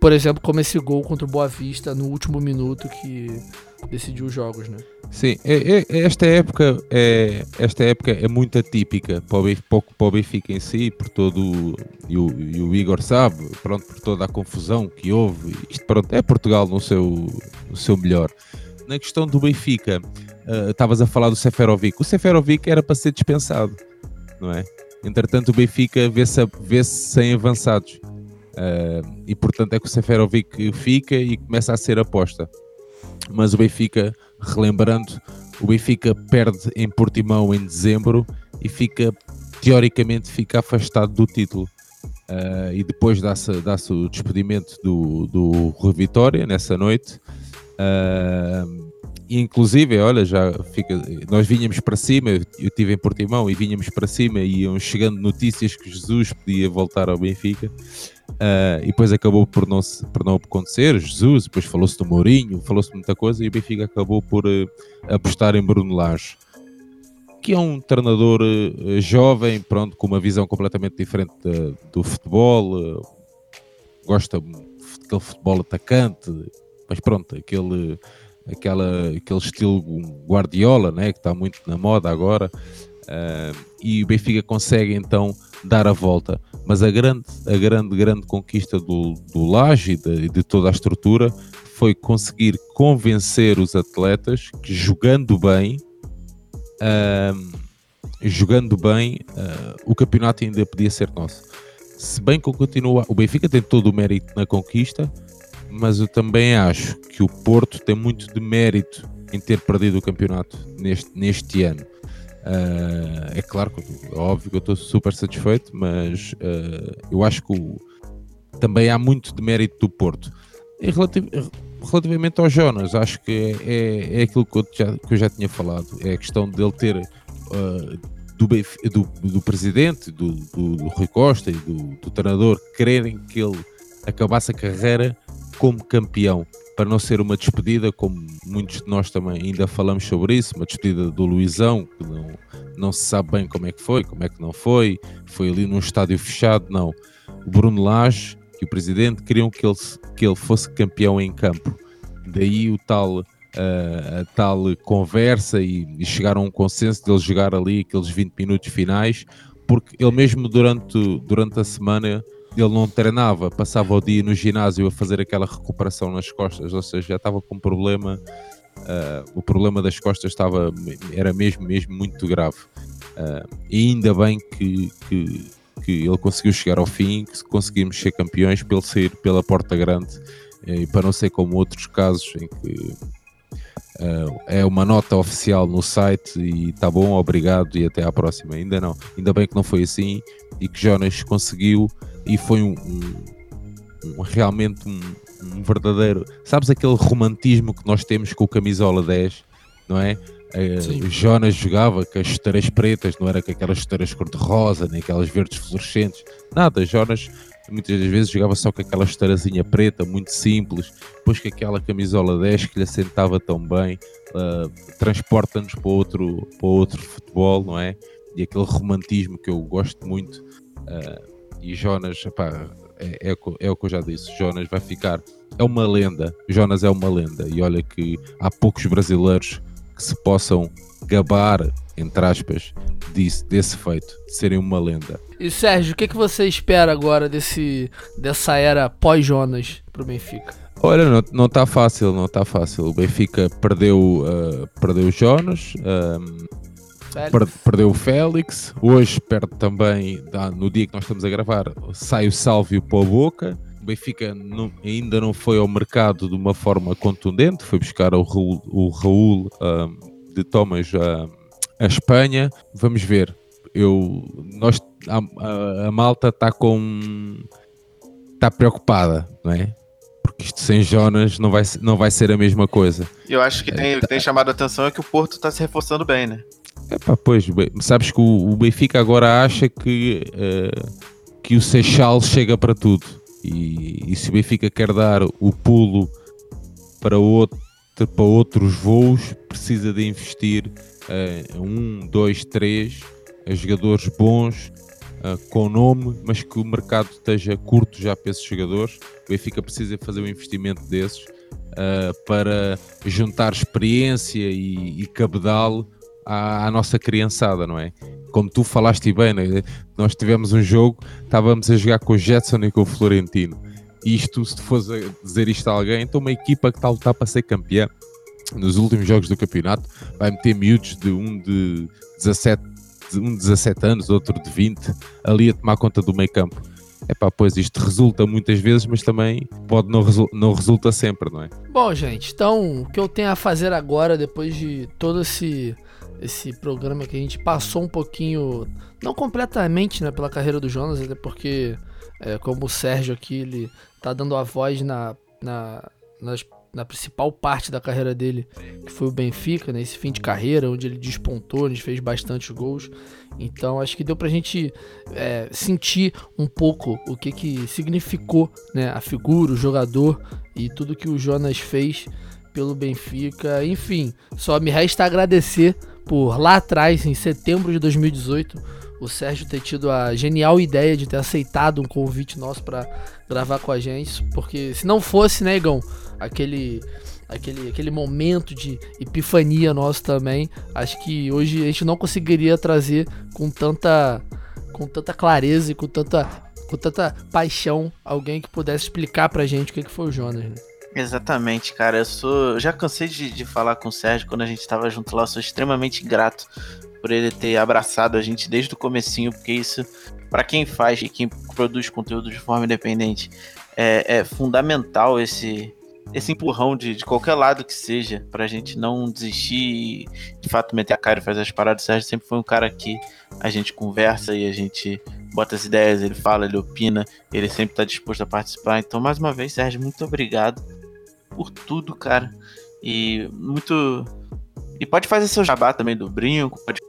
por exemplo, como esse gol contra o Boa Vista no último minuto que decidiu os jogos, né? Sim, é, é, esta, época é, esta época é muito atípica para o, para o Benfica em si, por todo, e o, e o Igor sabe, pronto, por toda a confusão que houve. Isto, pronto, é Portugal no seu, no seu melhor. Na questão do Benfica, uh, estavas a falar do Seferovic. O Seferovic era para ser dispensado, não é? Entretanto, o Benfica vê-se, vê-se sem avançados. Uh, e portanto é que o Seferovic fica e começa a ser aposta, mas o Benfica, relembrando, o Benfica perde em Portimão em dezembro e fica, teoricamente, fica afastado do título, uh, e depois dá-se, dá-se o despedimento do, do Rui Vitória nessa noite, uh, e inclusive, olha, já fica, nós vinhamos para cima, eu estive em Portimão e vinhamos para cima e iam chegando notícias que Jesus podia voltar ao Benfica. Uh, e depois acabou por não, por não acontecer Jesus, depois falou-se do Mourinho, falou-se muita coisa, e o Benfica acabou por uh, apostar em Bruno Lage, que é um treinador uh, jovem, pronto, com uma visão completamente diferente uh, do futebol, uh, gosta daquele futebol atacante, mas pronto, aquele, aquela, aquele estilo Guardiola, né, que está muito na moda agora. Uh, e o Benfica consegue então dar a volta, mas a grande, a grande, grande conquista do, do Lage e de, de toda a estrutura foi conseguir convencer os atletas que, jogando bem, uh, jogando bem, uh, o campeonato ainda podia ser nosso. Se bem que continua, o Benfica tem todo o mérito na conquista, mas eu também acho que o Porto tem muito de mérito em ter perdido o campeonato neste, neste ano. Uh, é claro, é óbvio que eu estou super satisfeito, mas uh, eu acho que o, também há muito de mérito do Porto. E relativ, relativamente ao Jonas, acho que é, é aquilo que eu, já, que eu já tinha falado, é a questão dele ter, uh, do, do, do presidente, do, do, do Rui Costa e do, do treinador, quererem que ele acabasse a carreira como campeão, para não ser uma despedida, como muitos de nós também ainda falamos sobre isso, uma despedida do Luizão, que não, não se sabe bem como é que foi, como é que não foi, foi ali num estádio fechado, não. O Bruno Lage e o presidente queriam que ele, que ele fosse campeão em campo. Daí o tal, a, a tal conversa e, e chegaram a um consenso de ele jogar ali aqueles vinte minutos finais, porque ele mesmo durante, durante a semana ele não treinava, passava o dia no ginásio a fazer aquela recuperação nas costas, ou seja, já estava com um problema, uh, o problema das costas estava, era mesmo, mesmo muito grave. Uh, e ainda bem que, que, que ele conseguiu chegar ao fim, que conseguimos ser campeões pelo sair pela porta grande, e para não ser como outros casos em que uh, é uma nota oficial no site e tá bom, obrigado e até à próxima. Ainda não, ainda bem que não foi assim e que Jonas conseguiu e foi um, um, um realmente um, um verdadeiro, sabes aquele romantismo que nós temos com o camisola dez, não é? Uh, o Jonas jogava com as esteiras pretas, não era com aquelas esteiras cor-de-rosa nem aquelas verdes fluorescentes, nada. Jonas muitas das vezes jogava só com aquela estazinha preta, muito simples, depois com aquela camisola dez que lhe assentava tão bem, uh, transporta-nos para outro, para outro futebol, não é? E aquele romantismo que eu gosto muito. Uh, e Jonas, epá, é, é, é o que eu já disse, Jonas vai ficar, é uma lenda, Jonas é uma lenda, e olha que há poucos brasileiros que se possam gabar, entre aspas, desse, desse feito, de serem uma lenda. E Sérgio, o que é que você espera agora desse, dessa era pós-Jonas para o Benfica? Olha, não, não está fácil, não está fácil. O Benfica perdeu uh, perdeu Jonas, um, per, perdeu o Félix, hoje perde também, no dia que nós estamos a gravar, sai o Sálvio para a Boca. O Benfica não, ainda não foi ao mercado de uma forma contundente, foi buscar o Raul, o Raul um, de Thomas um, a Espanha, vamos ver. Eu, nós, a, a, a malta está com está preocupada, não é? Porque isto sem Jonas não vai, não vai ser a mesma coisa. Eu acho que tem, é, tá. tem chamado a atenção é que o Porto está se reforçando bem, né? É pá, pois, sabes que o, o Benfica agora acha que, uh, que o Seixal chega para tudo. E, e se o Benfica quer dar o pulo para, outro, para outros voos, precisa de investir Uh, um, dois, três uh, jogadores bons uh, com nome, mas que o mercado esteja curto já para esses jogadores. O Benfica precisa fazer um investimento desses uh, para juntar experiência e, e cabedal à, à nossa criançada, não é? Como tu falaste bem, né? Nós tivemos um jogo, estávamos a jogar com o Jedson e com o Florentino. Isto, se tu fores dizer isto a alguém, então uma equipa que está a lutar para ser campeã nos últimos jogos do campeonato, vai meter miúdos de um de dezassete, de um de dezassete anos, outro de vinte, ali a tomar conta do meio campo. Epá, pois isto resulta muitas vezes, mas também pode não, resu- não resulta sempre, não é? Bom, gente, então o que eu tenho a fazer agora, depois de todo esse, esse programa que a gente passou um pouquinho, não completamente, né, pela carreira do Jonas, até porque, é, como o Sérgio aqui, ele tá dando a voz na, na, nas na principal parte da carreira dele, que foi o Benfica, nesse né, fim de carreira, onde ele despontou, ele fez bastantes gols. Então acho que deu pra gente é, sentir um pouco o que, que significou, né, a figura, o jogador e tudo que o Jonas fez pelo Benfica. Enfim, só me resta agradecer por lá atrás, em setembro de dois mil e dezoito, o Sérgio ter tido a genial ideia de ter aceitado um convite nosso para gravar com a gente, porque se não fosse, né, Igão, aquele, aquele, aquele momento de epifania nosso também, acho que hoje a gente não conseguiria trazer com tanta, com tanta clareza e com tanta, com tanta paixão alguém que pudesse explicar pra gente o que, que foi o Jonas, né? Exatamente, cara, eu sou, eu já cansei de, de falar com o Sérgio quando a gente estava junto lá, eu sou extremamente grato por ele ter abraçado a gente desde o comecinho, porque isso, para quem faz e quem produz conteúdo de forma independente, é, é fundamental esse, esse empurrão de, de qualquer lado que seja, pra gente não desistir e, de fato, meter a cara e fazer as paradas. O Sérgio sempre foi um cara que a gente conversa e a gente bota as ideias, ele fala, ele opina, ele sempre tá disposto a participar. Então, mais uma vez, Sérgio, muito obrigado por tudo, cara. E muito... E pode fazer seu jabá também do Brinco, pode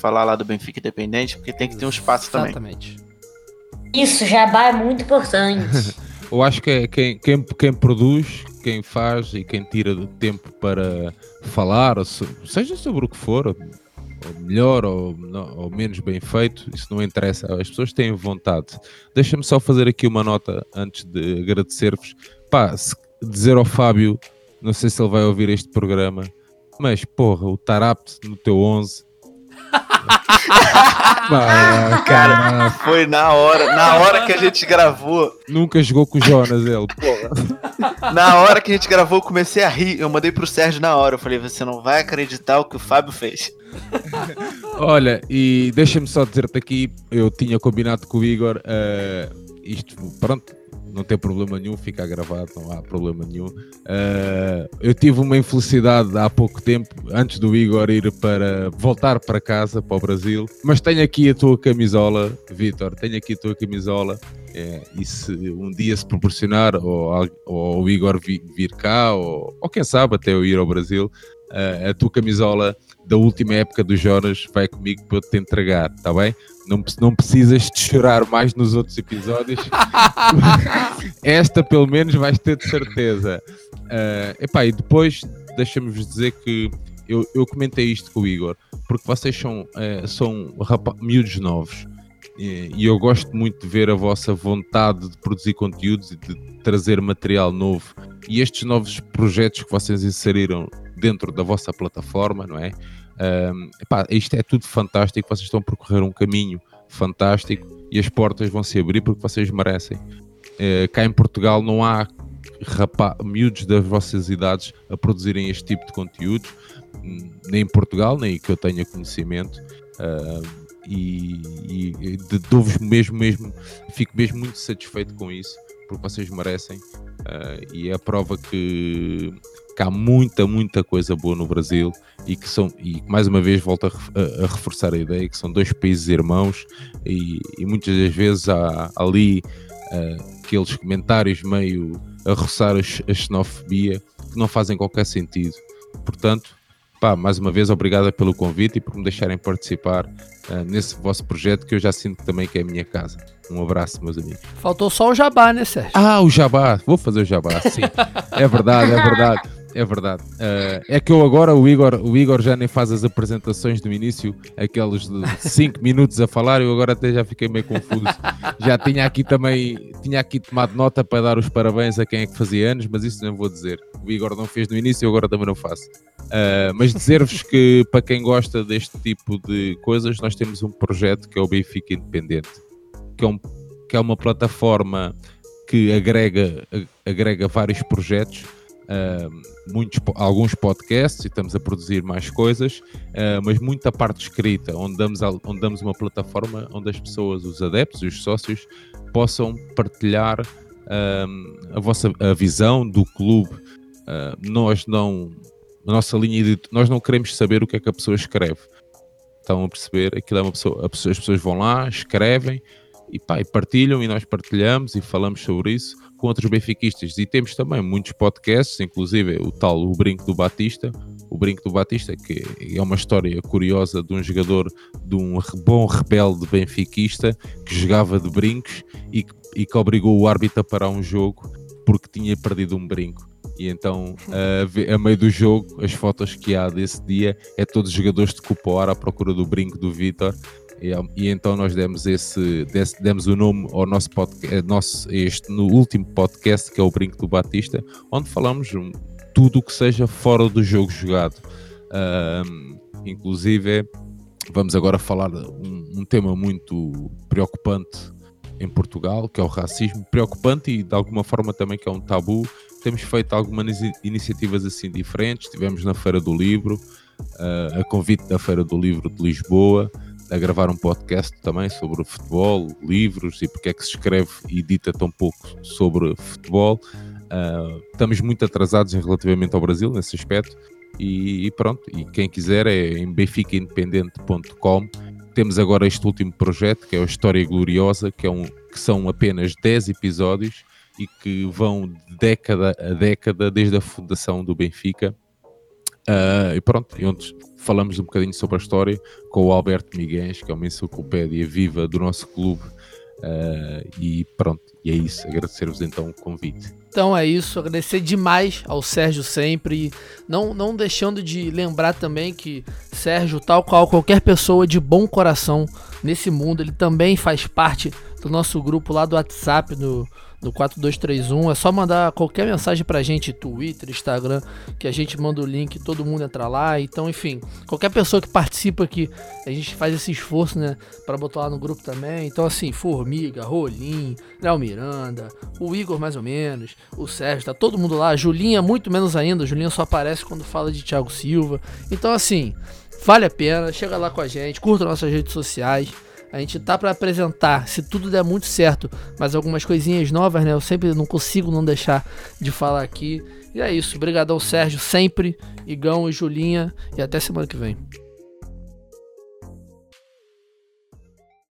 falar lá do Benfica Independente, porque tem que ter um espaço também. Exatamente. Isso, jabá é muito importante. Eu acho que é quem, quem, quem produz, quem faz e quem tira do tempo para falar, seja sobre o que for, melhor ou, não, ou menos bem feito, isso não interessa, as pessoas têm vontade. Deixa-me só fazer aqui uma nota antes de agradecer-vos. Pá, dizer ao Fábio, não sei se ele vai ouvir este programa, mas porra, o Tarapte no teu onze... Bah, cara, foi na hora, na hora que a gente gravou. Nunca jogou com o Jonas, ele, porra. Na hora que a gente gravou, eu comecei a rir. Eu mandei pro Sérgio na hora. Eu falei: você não vai acreditar o que o Fábio fez. Olha, e deixa-me só dizer-te aqui: eu tinha combinado com o Igor. Uh, isto, pronto, não tem problema nenhum, fica gravado, não há problema nenhum. Uh, eu tive uma infelicidade há pouco tempo, antes do Igor ir para voltar para casa, para o Brasil. Mas tenho aqui a tua camisola, Vitor, tenho aqui a tua camisola. É, e se um dia se proporcionar, ou, ou o Igor vir, vir cá, ou, ou quem sabe até eu ir ao Brasil, uh, a tua camisola da última época do Jonas vai comigo para eu te entregar, tá bem? Não, não precisas de chorar mais nos outros episódios. Esta pelo menos vais ter de certeza. Uh, epá, e depois deixa-me-vos dizer que eu, eu comentei isto com o Igor, porque vocês são, uh, são rapa- miúdos novos e, e eu gosto muito de ver a vossa vontade de produzir conteúdos e de trazer material novo, e estes novos projetos que vocês inseriram dentro da vossa plataforma, não é? Um, epá, isto é tudo fantástico, vocês estão a percorrer um caminho fantástico e as portas vão se abrir porque vocês merecem. Uh, cá em Portugal não há rapaz, miúdos das vossas idades a produzirem este tipo de conteúdo, nem em Portugal, nem que eu tenha conhecimento. Uh, e e dou-vos mesmo, mesmo, fico mesmo muito satisfeito com isso, porque vocês merecem. Uh, e é a prova que... que há muita, muita coisa boa no Brasil e que são, e mais uma vez volto a, a reforçar a ideia, que são dois países irmãos e, e muitas das vezes há ali uh, aqueles comentários meio a roçar a xenofobia que não fazem qualquer sentido. Portanto, pá, mais uma vez obrigada pelo convite e por me deixarem participar uh, nesse vosso projeto que eu já sinto também que é a minha casa. Um abraço, meus amigos. Faltou só o jabá, né, Sérgio? Ah, o jabá. Vou fazer o jabá, sim. É verdade, é verdade. É verdade. Uh, é que eu agora, o Igor, o Igor já nem faz as apresentações do início, aqueles cinco minutos a falar, eu agora até já fiquei meio confuso. Já tinha aqui também, tinha aqui tomado nota para dar os parabéns a quem é que fazia anos, mas isso não vou dizer. O Igor não fez no início, eu agora também não faço. Uh, mas dizer-vos que, para quem gosta deste tipo de coisas, nós temos um projeto que é o Benfica Independente, que é, um, que é uma plataforma que agrega, agrega vários projetos, Uh, muitos, alguns podcasts, e estamos a produzir mais coisas, uh, mas muita parte escrita, onde damos, onde damos uma plataforma onde as pessoas, os adeptos e os sócios possam partilhar uh, a vossa a visão do clube. Uh, nós não, a nossa linha de, nós não queremos saber o que é que a pessoa escreve. Estão a perceber? Aquilo é uma pessoa, a pessoa, as pessoas vão lá, escrevem e, pá, e partilham, e nós partilhamos e falamos sobre isso com outros benfiquistas. E temos também muitos podcasts, inclusive o tal O Brinco do Batista, o Brinco do Batista, que é uma história curiosa de um jogador, de um bom rebelde benfiquista que jogava de brincos e, e que obrigou o árbitro a parar um jogo porque tinha perdido um brinco. E então, a, a meio do jogo, as fotos que há desse dia é todos os jogadores de Cupoar à procura do brinco do Vítor. E, e então nós demos, esse, demos o nome ao nosso podcast, nosso, este, no último podcast, que é o Brinco do Batista, onde falamos tudo o que seja fora do jogo jogado. Uh, inclusive, vamos agora falar um, um tema muito preocupante em Portugal, que é o racismo. Preocupante e de alguma forma também que é um tabu. Temos feito algumas iniciativas assim diferentes. Estivemos na Feira do Livro, uh, a convite da Feira do Livro de Lisboa, a gravar um podcast também sobre futebol, livros e porque é que se escreve e dita tão pouco sobre futebol. Uh, estamos muito atrasados em relativamente ao Brasil nesse aspecto e, e pronto, e quem quiser é em benfica independente ponto com. Temos agora este último projeto que é a História Gloriosa, que, é um, que são apenas dez episódios e que vão de década a década desde a fundação do Benfica. Uh, e pronto, e onde falamos um bocadinho sobre a história com o Alberto Miguel, que é uma enciclopédia viva do nosso clube, Uh, e pronto, e é isso, agradecer-vos então o convite. Então é isso, agradecer demais ao Sérgio sempre, não, não deixando de lembrar também que Sérgio, tal qual qualquer pessoa de bom coração nesse mundo, ele também faz parte do nosso grupo lá do WhatsApp, do, do quatro dois três um, é só mandar qualquer mensagem pra gente, Twitter, Instagram, que a gente manda o link, todo mundo entra lá, então enfim, qualquer pessoa que participa aqui, a gente faz esse esforço, né, pra botar lá no grupo também, então assim, Formiga, Rolim, Léo Miranda, o Igor mais ou menos, o Sérgio, tá todo mundo lá, a Julinha muito menos ainda, a Julinha só aparece quando fala de Thiago Silva, então assim, vale a pena, chega lá com a gente, curta nossas redes sociais. A gente tá para apresentar, se tudo der muito certo, mas algumas coisinhas novas, né? Eu sempre não consigo não deixar de falar aqui. E é isso. Obrigadão, Sérgio, sempre. Igão e Julinha. E até semana que vem.